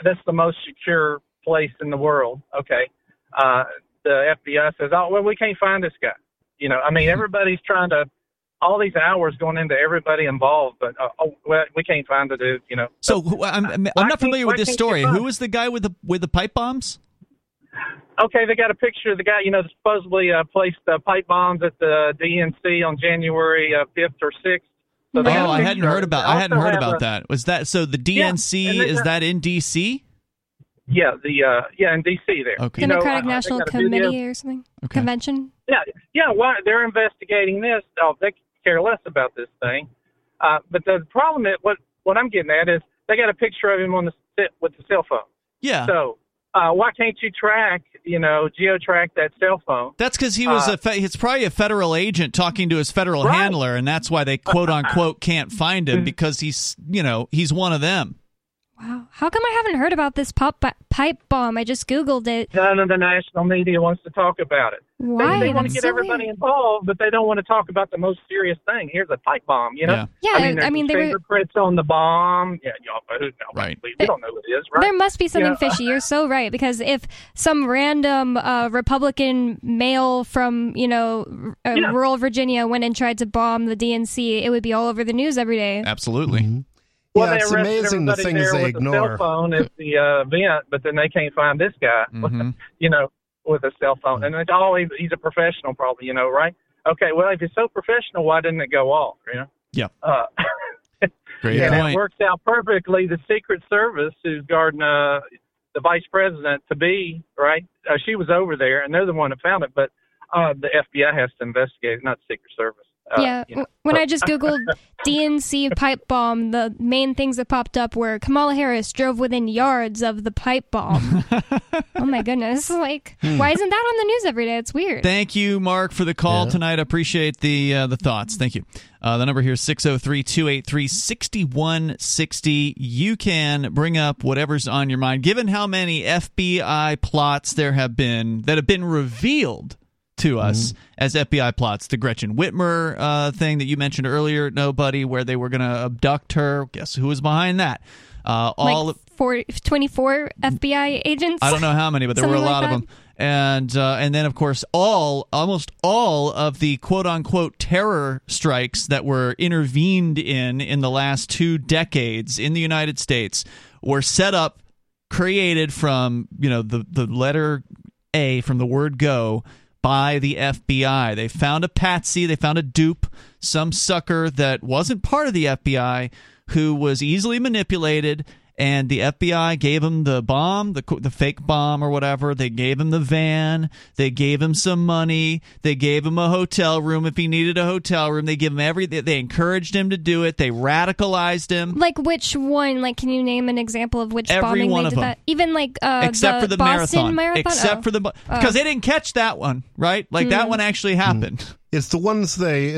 That's the most secure place in the world, okay. The FBI says, oh, well, we can't find this guy. You know, I mean, everybody's trying to. All these hours going into everybody involved, but we can't find the dude, you know. So I'm not familiar with this story. Who was the guy with the pipe bombs? Okay, they got a picture of the guy, you know, supposedly placed pipe bombs at the DNC on January 5th or 6th. So I hadn't heard about that. Was that so? The DNC is that in D.C.? Yeah, in D.C. there. Okay. Democratic National Committee or something. Okay. Convention. Yeah. Why they're investigating this? Oh, they care less about this thing. But the problem is what I'm getting at is they got a picture of him on with the cell phone. Yeah. So why can't you geotrack that cell phone? That's because he was it's probably a federal agent talking to his federal handler, and that's why they quote unquote can't find him because he's one of them. Wow. How come I haven't heard about this pipe bomb? I just Googled it. None of the national media wants to talk about it. Why? They want to get everybody involved, but they don't want to talk about the most serious thing. Here's a pipe bomb, you know? Yeah, I mean there's fingerprints on the bomb. Yeah, right. We don't know what it is, right? There must be something fishy. You're so right, because if some random Republican male from, you know, rural Virginia went and tried to bomb the DNC, it would be all over the news every day. Absolutely. Mm-hmm. Well, yeah, it's amazing the things they ignore. Cell phone at the event, but then they can't find this guy, you know, with a cell phone. Mm-hmm. And it's always he's a professional, probably, you know, right? Okay, well, if he's so professional, why didn't it go off? You know? Yeah. Great point. And it works out perfectly. The Secret Service, who's guarding the vice president to be, right? She was over there, and they're the one that found it. But the FBI has to investigate it, not the Secret Service. When I just Googled DNC pipe bomb, the main things that popped up were Kamala Harris drove within yards of the pipe bomb. Oh, my goodness. Like, why isn't that on the news every day? It's weird. Thank you, Mark, for the call tonight. I appreciate the thoughts. Thank you. The number here is 603-283-6160. You can bring up whatever's on your mind. Given how many FBI plots there have been that have been revealed to us as FBI plots, the Gretchen Whitmer thing that you mentioned earlier, Nobody, where they were going to abduct her. Guess who was behind that? All 24 FBI agents. I don't know how many, but there were a lot of them. And then, of course, almost all of the quote-unquote terror strikes that were intervened in the last 2 decades in the United States were set up, created from, you know, the letter A, from the word go, by the FBI. They found a patsy, they found a dupe, some sucker that wasn't part of the FBI who was easily manipulated, and the FBI gave him the bomb, the fake bomb or whatever. They gave him the van, they gave him some money, they gave him a hotel room if he needed a hotel room. They gave him everything. They encouraged him to do it. They radicalized him. Like which one? Like, can you name an example of which bombing they did that? Even like except for the Boston marathon. Except for the because they didn't catch that one, right? Like that one actually happened. It's the ones they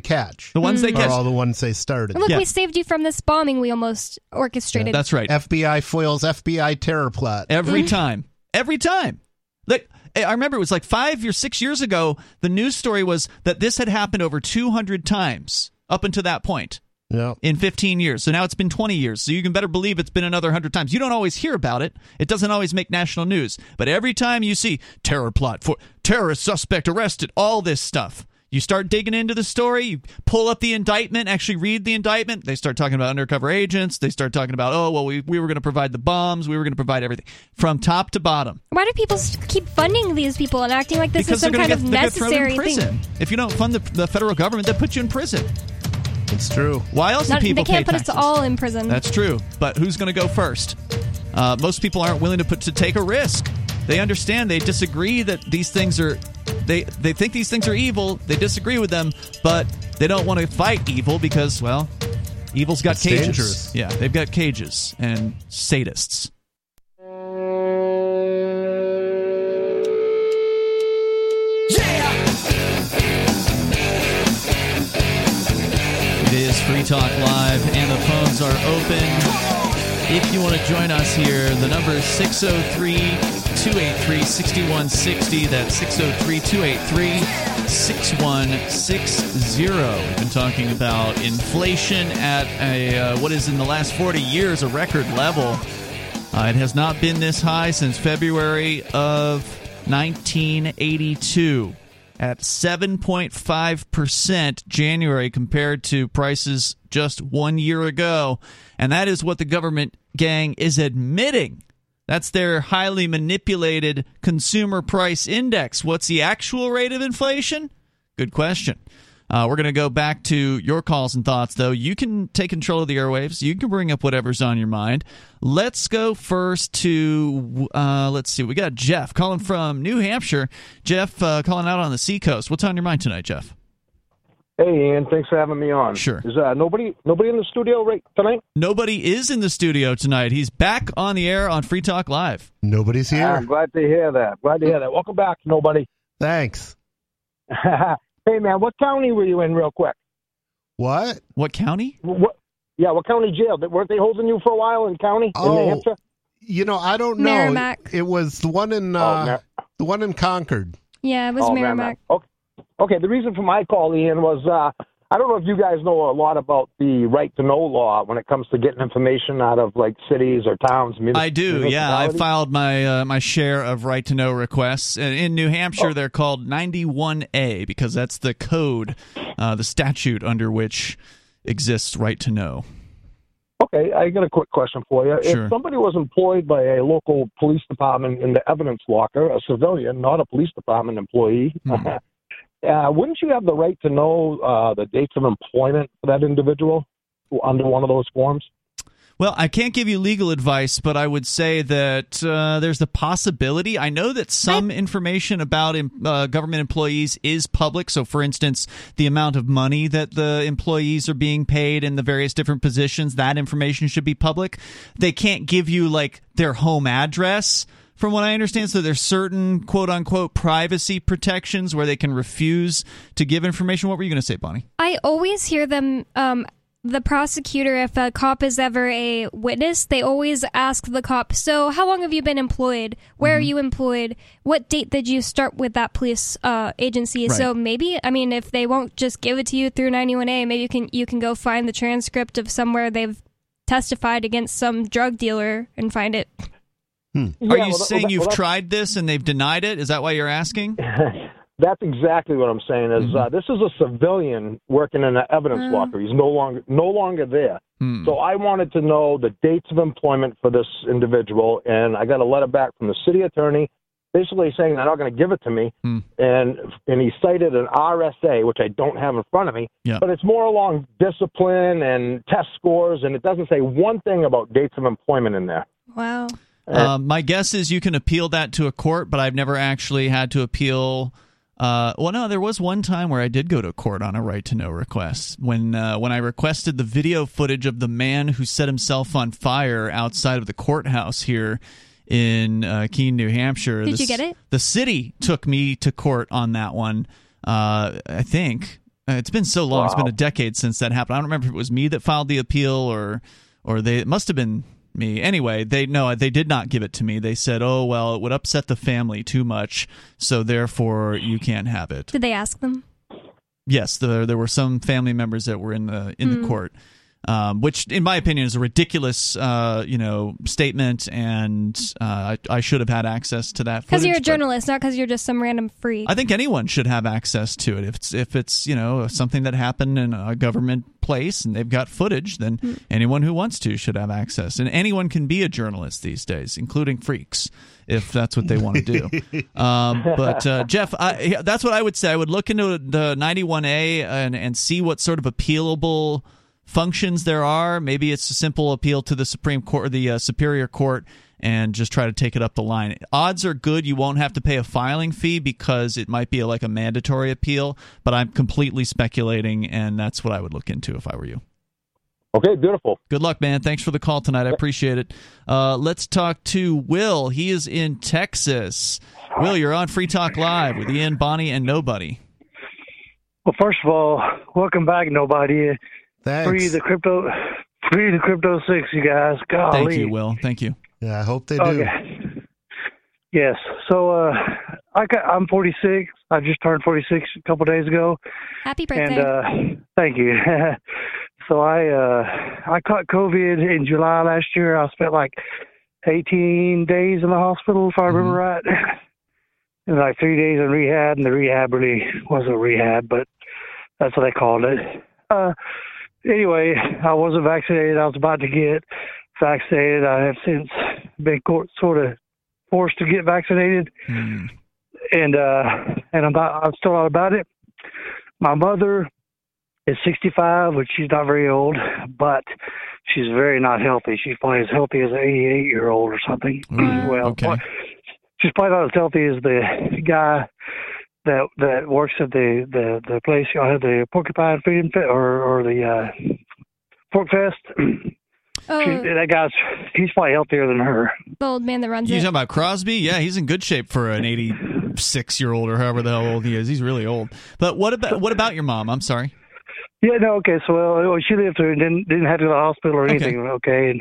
catch. The ones they catch are all the ones they started. Look, we saved you from this bombing we almost orchestrated. That's right. FBI foils FBI terror plot. Every time. I remember it was like 5 or 6 years ago, the news story was that this had happened over 200 times up until that point. Yeah. In 15 years. So now it's been 20 years. So you can better believe it's been another 100 times. You don't always hear about it. It doesn't always make national news. But every time you see terror plot, for terrorist suspect arrested, all this stuff, you start digging into the story, you pull up the indictment, actually read the indictment. They start talking about undercover agents. They start talking about, oh, well, we were going to provide the bombs. We were going to provide everything from top to bottom. Why do people keep funding these people and acting like this because is some kind of necessary thing? If you don't fund the federal government, they put you in prison. It's true. Why else do people pay taxes? They can't put us all in prison. That's true. But who's going to go first? Most people aren't willing to take a risk. They understand. They disagree that these things are... They think these things are evil. They disagree with them. But they don't want to fight evil because, well, evil's got cages. Dangerous. Yeah, they've got cages and sadists. It is Free Talk Live, and the phones are open. If you want to join us here, the number is 603-283-6160. That's 603-283-6160. We've been talking about inflation at what is in the last 40 years a record level. It has not been this high since February of 1982. At 7.5% January compared to prices just 1 year ago. And that is what the government gang is admitting. That's their highly manipulated consumer price index. What's the actual rate of inflation? Good question. We're going to go back to your calls and thoughts, though. You can take control of the airwaves. You can bring up whatever's on your mind. Let's go first to, let's see, we got Jeff calling from New Hampshire. Jeff calling out on the seacoast. What's on your mind tonight, Jeff? Hey, Ian. Thanks for having me on. Sure. Is nobody in the studio right tonight? Nobody is in the studio tonight. He's back on the air on Free Talk Live. Nobody's here. I'm glad to hear that. Welcome back, nobody. Thanks. Hey, man, what county were you in real quick? What? What county? What? Yeah, what county jail? Weren't they holding you for a while in county? Oh, in New Hampshire? You know, I don't know. Merrimack. It was the one in, the one in Concord. Yeah, it was Merrimack. Okay, the reason for my call, Ian, was I don't know if you guys know a lot about the right-to-know law when it comes to getting information out of, like, cities or towns. I do, yeah. I filed my my share of right-to-know requests. In New Hampshire, they're called 91A because that's the code, the statute under which exists right-to-know. Okay, I got a quick question for you. Sure. If somebody was employed by a local police department in the evidence locker, a civilian, not a police department employee... wouldn't you have the right to know the dates of employment for that individual under one of those forms? Well, I can't give you legal advice, but I would say that there's the possibility. I know that some information about government employees is public. So, for instance, the amount of money that the employees are being paid in the various different positions, that information should be public. They can't give you, like, their home address. From what I understand, so there's certain quote-unquote privacy protections where they can refuse to give information. What were you going to say, Bonnie? I always hear them, the prosecutor, if a cop is ever a witness, they always ask the cop, so how long have you been employed? Where are you employed? What date did you start with that police agency? Right. So maybe, I mean, if they won't just give it to you through 91A, maybe you can go find the transcript of somewhere they've testified against some drug dealer and find it. Yeah, Are you saying you've tried this and they've denied it? Is that why you're asking? That's exactly what I'm saying. Is this is a civilian working in an evidence locker. He's no longer there. So I wanted to know the dates of employment for this individual, and I got a letter back from the city attorney basically saying they're not going to give it to me. And he cited an RSA, which I don't have in front of me, but it's more along discipline and test scores, and it doesn't say one thing about dates of employment in there. Wow. My guess is you can appeal that to a court, but I've never actually had to appeal. Well, no, there was one time where I did go to court on a right-to-know request when I requested the video footage of the man who set himself on fire outside of the courthouse here in Keene, New Hampshire. Did you get it? The city took me to court on that one, I think. It's been so long. Wow. It's been a decade since that happened. I don't remember if it was me that filed the appeal or they – it must have been – me. Anyway, they did not give it to me. They said, oh, well, it would upset the family too much, so therefore you can't have it. Did they ask them? Yes, there were some family members that were in the court, which, in my opinion, is a ridiculous, statement, and I should have had access to that. Because you're a journalist, not because you're just some random freak. I think anyone should have access to it. If it's something that happened in a government place and they've got footage, then anyone who wants to should have access. And anyone can be a journalist these days, including freaks, if that's what they want to do. But Jeff, that's what I would say. I would look into the 91A and see what sort of appealable functions there are. Maybe it's a simple appeal to the Supreme Court or the Superior Court, and just try to take it up the line. Odds are good you won't have to pay a filing fee because it might be like a mandatory appeal, but I'm completely speculating, and that's what I would look into if I were you. Okay, beautiful. Good luck, man. Thanks for the call tonight. I appreciate it. Let's talk to Will. He is in Texas. Will, you're on Free Talk Live with Ian, Bonnie, and Nobody. Well, first of all, welcome back, Nobody. Thanks. Free the Crypto 6, you guys. Golly. Thank you, Will. Thank you. Yeah, I hope they do. Okay. Yes. So I'm 46. I just turned 46 a couple days ago. Happy birthday. And thank you. So I caught COVID in July last year. I spent like 18 days in the hospital, if I remember right. And like 3 days in rehab, and the rehab really wasn't rehab, but that's what they called it. Anyway, I wasn't vaccinated. I was about to get vaccinated. I have since been sort of forced to get vaccinated, and I'm still out about it. My mother is 65, which she's not very old, but she's very not healthy. She's probably as healthy as an 88-year-old or something. Well, okay. She's probably not as healthy as the guy that works at the place. You know, the Porcupine Freedom Fest or the Pork Fest. That guy's probably healthier than her. The old man that runs it. You talking about Crosby? Yeah, he's in good shape for an 86-year-old or however the hell old he is. He's really old. But what about your mom? I'm sorry. Yeah, no, okay. So she lived through and didn't have to go to the hospital or anything. Okay. And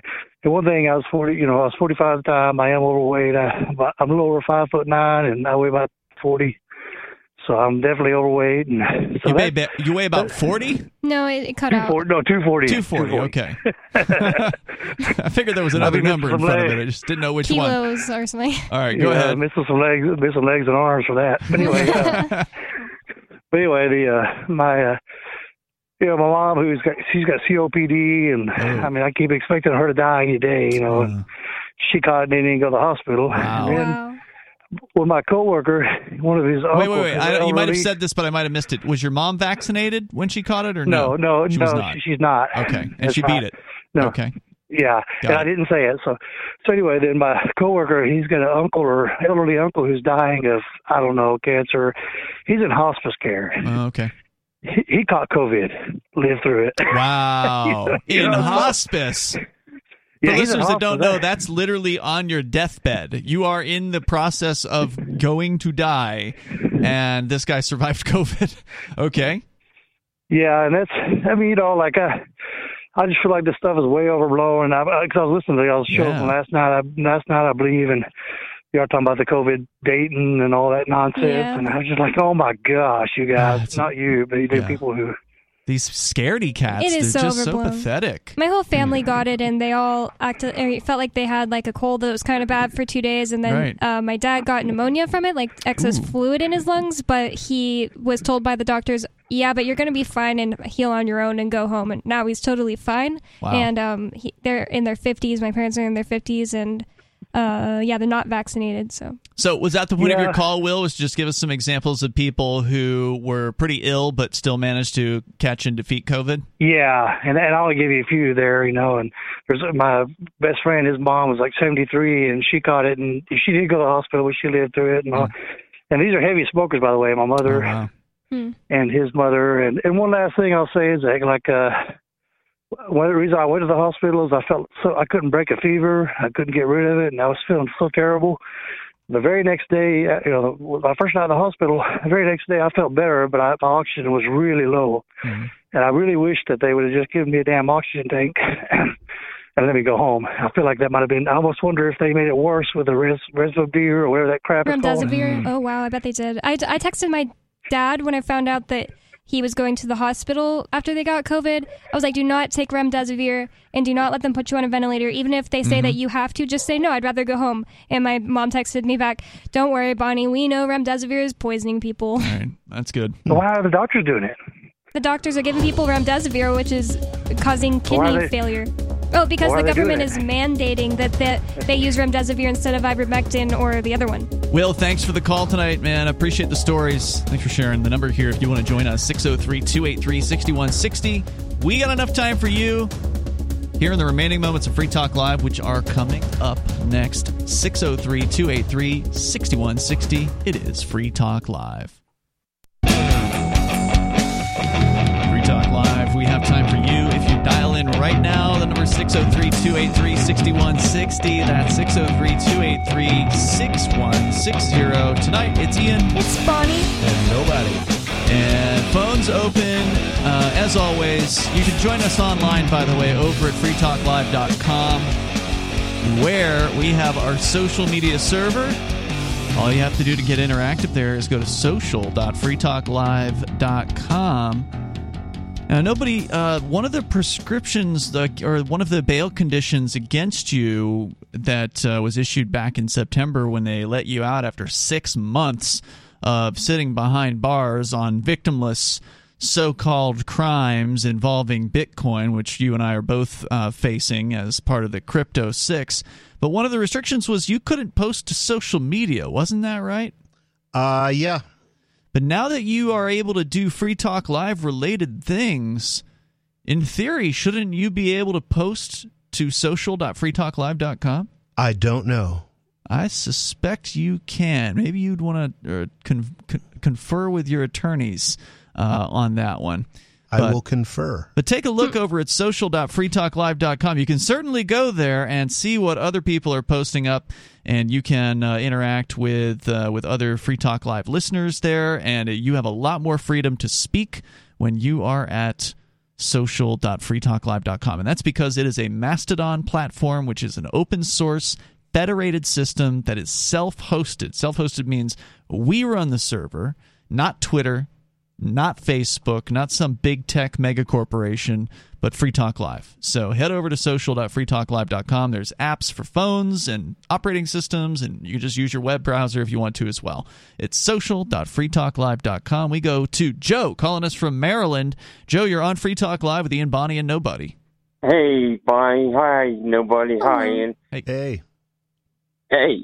one thing, I was 40. I was 45 at the time. I am overweight. I'm a little over 5'9", and I weigh about 40. So I'm definitely overweight. And so you weigh about 40? No, it cut out. No, 240. 240, okay. I figured there was another number in front of it. I just didn't know which one. Kilos or something. All right, go ahead. I missed some legs and arms for that. But anyway, my mom, she's got COPD, and I keep expecting her to die any day. And she caught it and didn't go to the hospital. Wow. And then, well, my coworker, one of his uncles. Wait. You might have said this, but I might have missed it. Was your mom vaccinated when she caught it, or no? No, she was not. She's not. Okay, and that's she beat it. No. Okay. Yeah, I didn't say it. So anyway, then my coworker, he's got an uncle or elderly uncle who's dying of, I don't know, cancer. He's in hospice care. Okay. He caught COVID, lived through it. Wow, in hospice. For listeners that don't know, that's literally on your deathbed. You are in the process of going to die, and this guy survived COVID. Okay. Yeah, and I just feel like this stuff is way overblown. Because I was listening to y'all's show from last night. Last night, I believe, and you all talking about the COVID dating and all that nonsense, and I was just like, oh my gosh, you guys, not you, but you do people who. These scaredy cats, they're just so pathetic. My whole family got it, and they all felt like they had like a cold that was kind of bad for 2 days, and then my dad got pneumonia from it, like excess fluid in his lungs, but he was told by the doctors, but you're going to be fine and heal on your own and go home, and now he's totally fine. Wow. And they're in their 50s, my parents are in their 50s, and they're not vaccinated. So was that the point of your call, Will, was just give us some examples of people who were pretty ill but still managed to catch and defeat COVID? Yeah, and I'll give you a few there, and there's my best friend, his mom was like 73, and she caught it, and she did go to the hospital, but she lived through it. And these are heavy smokers, by the way, my mother and his mother. And one last thing I'll say is one of the reasons I went to the hospital is I felt so I couldn't break a fever, I couldn't get rid of it, and I was feeling so terrible. The very next day, my first night in the hospital, the very next day I felt better, but my oxygen was really low, and I really wished that they would have just given me a damn oxygen tank and let me go home. I feel like that might have been. I almost wonder if they made it worse with the Reservoir beer or whatever that crap is called. Oh wow, I bet they did. I texted my dad when I found out that he was going to the hospital after they got COVID. I was like, do not take remdesivir and do not let them put you on a ventilator. Even if they say that you have to, just say, no, I'd rather go home. And my mom texted me back, don't worry, Bonnie, we know remdesivir is poisoning people. All right, that's good. So why are the doctors doing it? The doctors are giving people remdesivir, which is causing kidney failure. Oh, because the government is mandating that they use remdesivir instead of ivermectin or the other one. Will, thanks for the call tonight, man. I appreciate the stories. Thanks for sharing. The number here, if you want to join us, 603-283-6160. We got enough time for you here in the remaining moments of Free Talk Live, which are coming up next. 603-283-6160. It is Free Talk Live. Talk Live. We have time for you. If you dial in right now, the number is 603-283-6160. That's 603-283-6160. Tonight, it's Ian. It's Bonnie. And nobody. And phones open, as always. You should join us online, by the way, over at freetalklive.com, where we have our social media server. All you have to do to get interactive there is go to social.freetalklive.com. Now, nobody, one of the prescriptions or one of the bail conditions against you that was issued back in September when they let you out after 6 months of sitting behind bars on victimless so-called crimes involving Bitcoin, which you and I are both facing as part of the Crypto 6. But one of the restrictions was you couldn't post to social media. Wasn't that right? Yeah. But now that you are able to do Free Talk Live-related things, in theory, shouldn't you be able to post to social.freetalklive.com? I don't know. I suspect you can. Maybe you'd want to confer with your attorneys on that one. I will confer. But take a look over at social.freetalklive.com. You can certainly go there and see what other people are posting up, and you can interact with other Free Talk Live listeners there, and you have a lot more freedom to speak when you are at social.freetalklive.com. And that's because it is a Mastodon platform, which is an open source federated system that is self-hosted. Self-hosted means we run the server, not Twitter, not Facebook, not some big tech mega corporation, but Free Talk Live. So head over to social.freetalklive.com. There's apps for phones and operating systems, and you can just use your web browser if you want to as well. It's social.freetalklive.com. We go to Joe calling us from Maryland. Joe, you're on Free Talk Live with Ian, Bonnie, and Nobody. Hey, Bonnie. Hi, Nobody. Hi, Ian. Hey. Hey,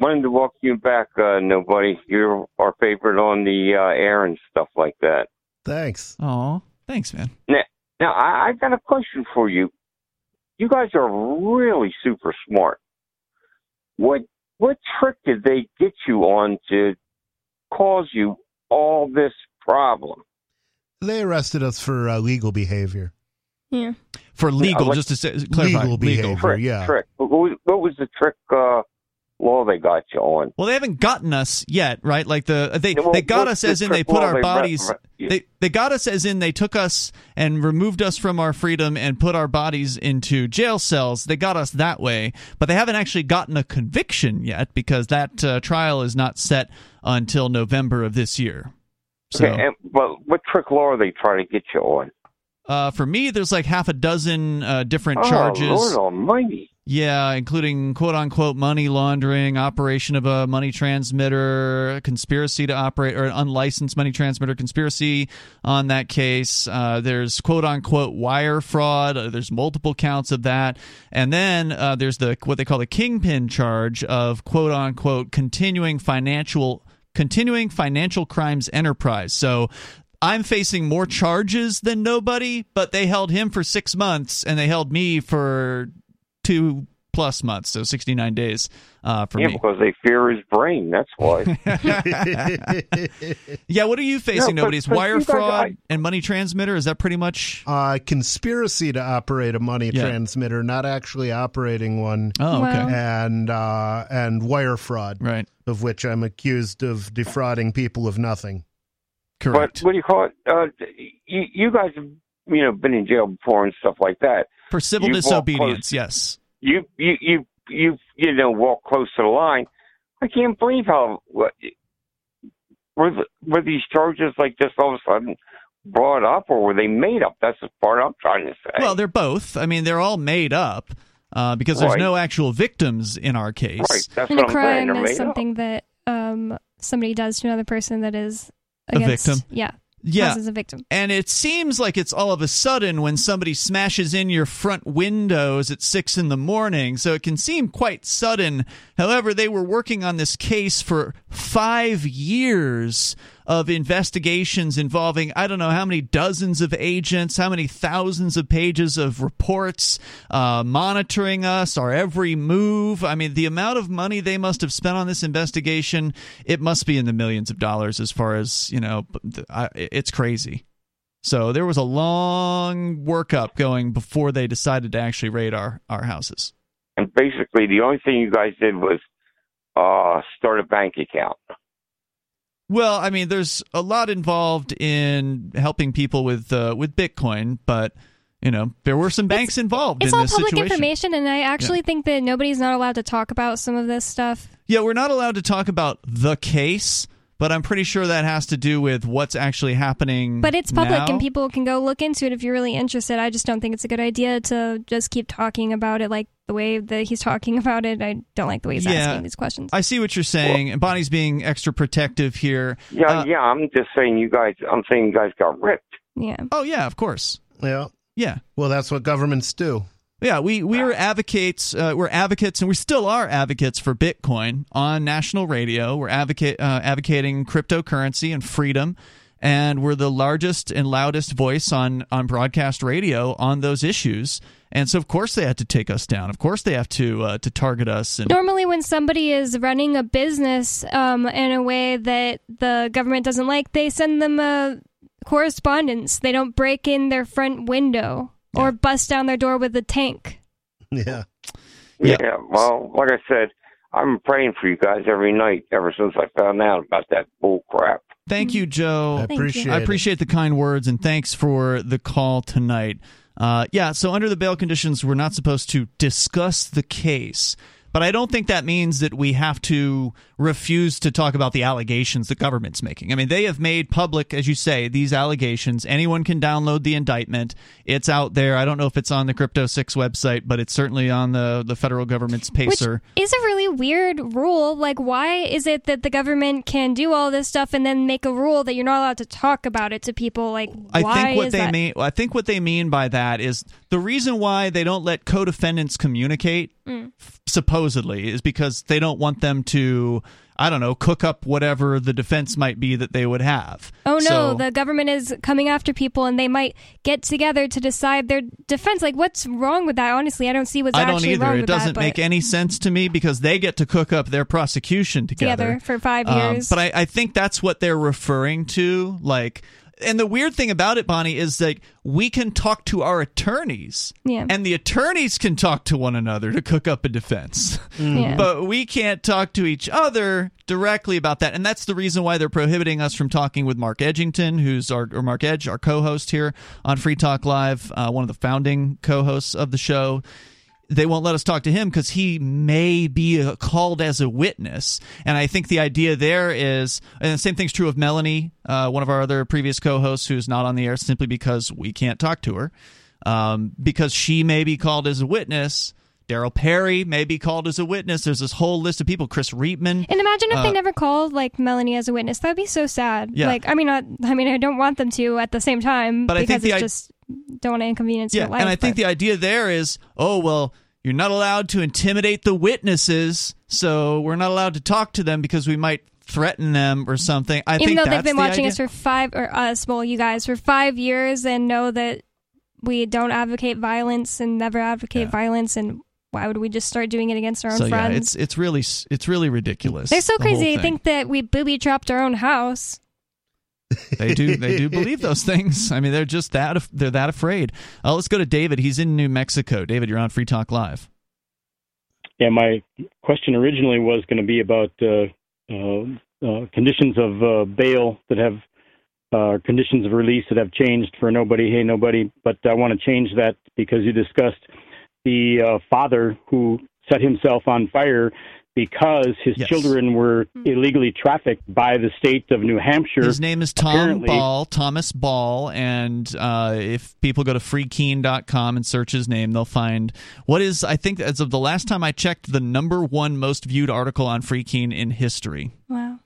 wanted to welcome you back, Nobody. You're our favorite on the air and stuff like that. Thanks. Aw, thanks, man. Now, I got a question for you. You guys are really super smart. What trick did they get you on to cause you all this problem? They arrested us for illegal behavior. Yeah. For legal, just to say, clarify. Legal behavior, trick. What was the trick... law they got you on? Well, they haven't gotten us yet, right? Like they got us as in they put our bodies. They got us as in they took us and removed us from our freedom and put our bodies into jail cells. They got us that way, but they haven't actually gotten a conviction yet because that trial is not set until November of this year. So, okay, but what trick law are they trying to get you on? For me, there's like half a dozen different charges. Lord Almighty. Yeah, including quote-unquote money laundering, operation of a money transmitter, conspiracy to operate, or an unlicensed money transmitter conspiracy on that case. There's quote-unquote wire fraud. There's multiple counts of that. And then there's what they call the kingpin charge of quote-unquote continuing financial crimes enterprise. So I'm facing more charges than Nobody, but they held him for 6 months, and they held me for 2+ months, so 69 days for me. Yeah, because they fear his brain, that's why. Yeah, what are you facing, Nobody's? Wire fraud and money transmitter, is that pretty much? Conspiracy to operate a money transmitter, not actually operating one. Oh, okay. And wire fraud, right, of which I'm accused of defrauding people of nothing. Correct. But what do you call it? You guys been in jail before and stuff like that. For civil disobedience, yes. You walk close to the line. I can't believe how were these charges like just all of a sudden brought up, or were they made up? That's the part I'm trying to say. Well, they're both. I mean, they're all made up because there's no actual victims in our case. Right. That's and what a crime I'm saying. Is something up. That somebody does to another person that is against a victim. Yeah. Yeah, a victim. And it seems like it's all of a sudden when somebody smashes in your front windows at 6 in the morning, so it can seem quite sudden. However, they were working on this case for 5 years of investigations involving, I don't know how many dozens of agents, how many thousands of pages of reports monitoring us, our every move. I mean, the amount of money they must have spent on this investigation, it must be in the millions of dollars as far as, it's crazy. So there was a long workup going before they decided to actually raid our houses. And basically, the only thing you guys did was start a bank account. Well, I mean, there's a lot involved in helping people with Bitcoin, but there were some banks involved in this situation. It's all public information, and I actually think that nobody's not allowed to talk about some of this stuff. Yeah, we're not allowed to talk about the case, but I'm pretty sure that has to do with what's actually happening. But it's public, now. And people can go look into it if you're really interested. I just don't think it's a good idea to just keep talking about it like the way that he's talking about it. I don't like the way he's asking these questions. I see what you're saying, and Bonnie's being extra protective here. Yeah, I'm just saying you guys got ripped. Yeah. Oh, yeah, of course. Yeah. Yeah. Well, that's what governments do. Yeah, we're advocates, and we still are advocates for Bitcoin on national radio. We're advocating cryptocurrency and freedom, and we're the largest and loudest voice on broadcast radio on those issues. And so, of course, they had to take us down. Of course, they have to target us. And normally, when somebody is running a business in a way that the government doesn't like, they send them a correspondence. They don't break in their front window. Yeah. Or bust down their door with a tank. Yeah. Yeah. Well, like I said, I'm praying for you guys every night ever since I found out about that bull crap. Thank you, Joe. I appreciate the kind words, and thanks for the call tonight. So under the bail conditions, we're not supposed to discuss the case. But I don't think that means that we have to refuse to talk about the allegations the government's making. I mean, they have made public, as you say, these allegations. Anyone can download the indictment. It's out there. I don't know if it's on the Crypto 6 website, but it's certainly on the federal government's PACER. Which is a really weird rule. Like, why is it that the government can do all this stuff and then make a rule that you're not allowed to talk about it to people? Like, I think what they mean by that is the reason why they don't let co-defendants communicate, supposedly, is because they don't want them to, I don't know, cook up whatever the defense might be that they would have. Oh, no, the government is coming after people, and they might get together to decide their defense. Like, what's wrong with that? Honestly, I don't see what's actually wrong with that. I don't either. It doesn't make any sense to me because they get to cook up their prosecution together. For 5 years. But I think that's what they're referring to. Like, and the weird thing about it, Bonnie, is that we can talk to our attorneys, and the attorneys can talk to one another to cook up a defense. Yeah. But we can't talk to each other directly about that. And that's the reason why they're prohibiting us from talking with Mark Edgington, Mark Edge, our co-host here on Free Talk Live, one of the founding co-hosts of the show. They won't let us talk to him because he may be called as a witness. And I think the idea there is, and the same thing's true of Melanie, one of our other previous co-hosts who's not on the air simply because we can't talk to her, because she may be called as a witness. Daryl Perry may be called as a witness. There's this whole list of people. Chris Reitman. And imagine if they never called Melanie as a witness. That would be so sad. Yeah. I don't want them to at the same time, but because don't want to inconvenience your life. And I think the idea there is, you're not allowed to intimidate the witnesses, so we're not allowed to talk to them because we might threaten them or something. Even though they've been watching us you guys, for 5 years and know that we don't advocate violence and never advocate violence, and why would we just start doing it against our own friends? Yeah, it's really ridiculous. They're so crazy. They think that we booby-trapped our own house. They do believe those things. I mean, they're just they're that afraid. Let's go to David. He's in New Mexico. David, you're on Free Talk Live. Yeah, my question originally was going to be about conditions of bail that have conditions of release that have changed for nobody, hey, nobody. But I want to change that because you discussed the father who set himself on fire because his children were illegally trafficked by the state of New Hampshire. His name is Thomas Ball, and if people go to freekeen.com and search his name, they'll find what is, I think, as of the last time I checked, the #1 most viewed article on Freekeen in history. Wow.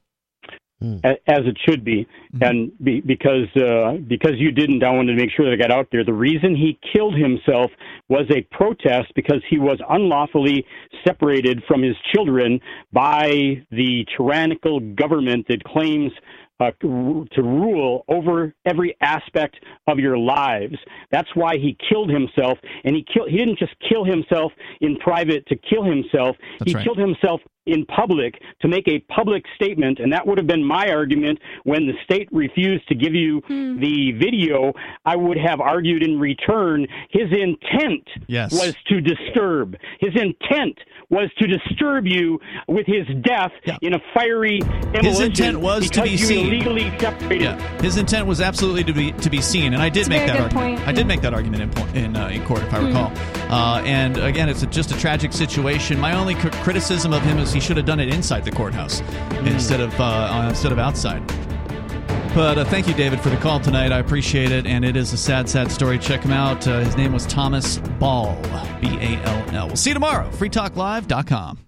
As it should be, and because you didn't, I wanted to make sure that I got out there. The reason he killed himself was a protest because he was unlawfully separated from his children by the tyrannical government that claims to rule over every aspect of your lives. That's why he killed himself, and he didn't just kill himself in private to kill himself. He killed himself in public to make a public statement, and that would have been my argument when the state refused to give you the video. I would have argued in return his intent was to disturb. His intent was to disturb you with his death in a fiery demolition. His intent was to be seen. Legally separated. Yeah. His intent was absolutely to be seen, and I did make that argument. I did make that argument in court, if I recall. And again, it's just a tragic situation. My only criticism of him is he should have done it inside the courthouse instead of outside. But thank you, David, for the call tonight. I appreciate it, and it is a sad, sad story. Check him out. His name was Thomas Ball, Ball. We'll see you tomorrow. freetalklive.com.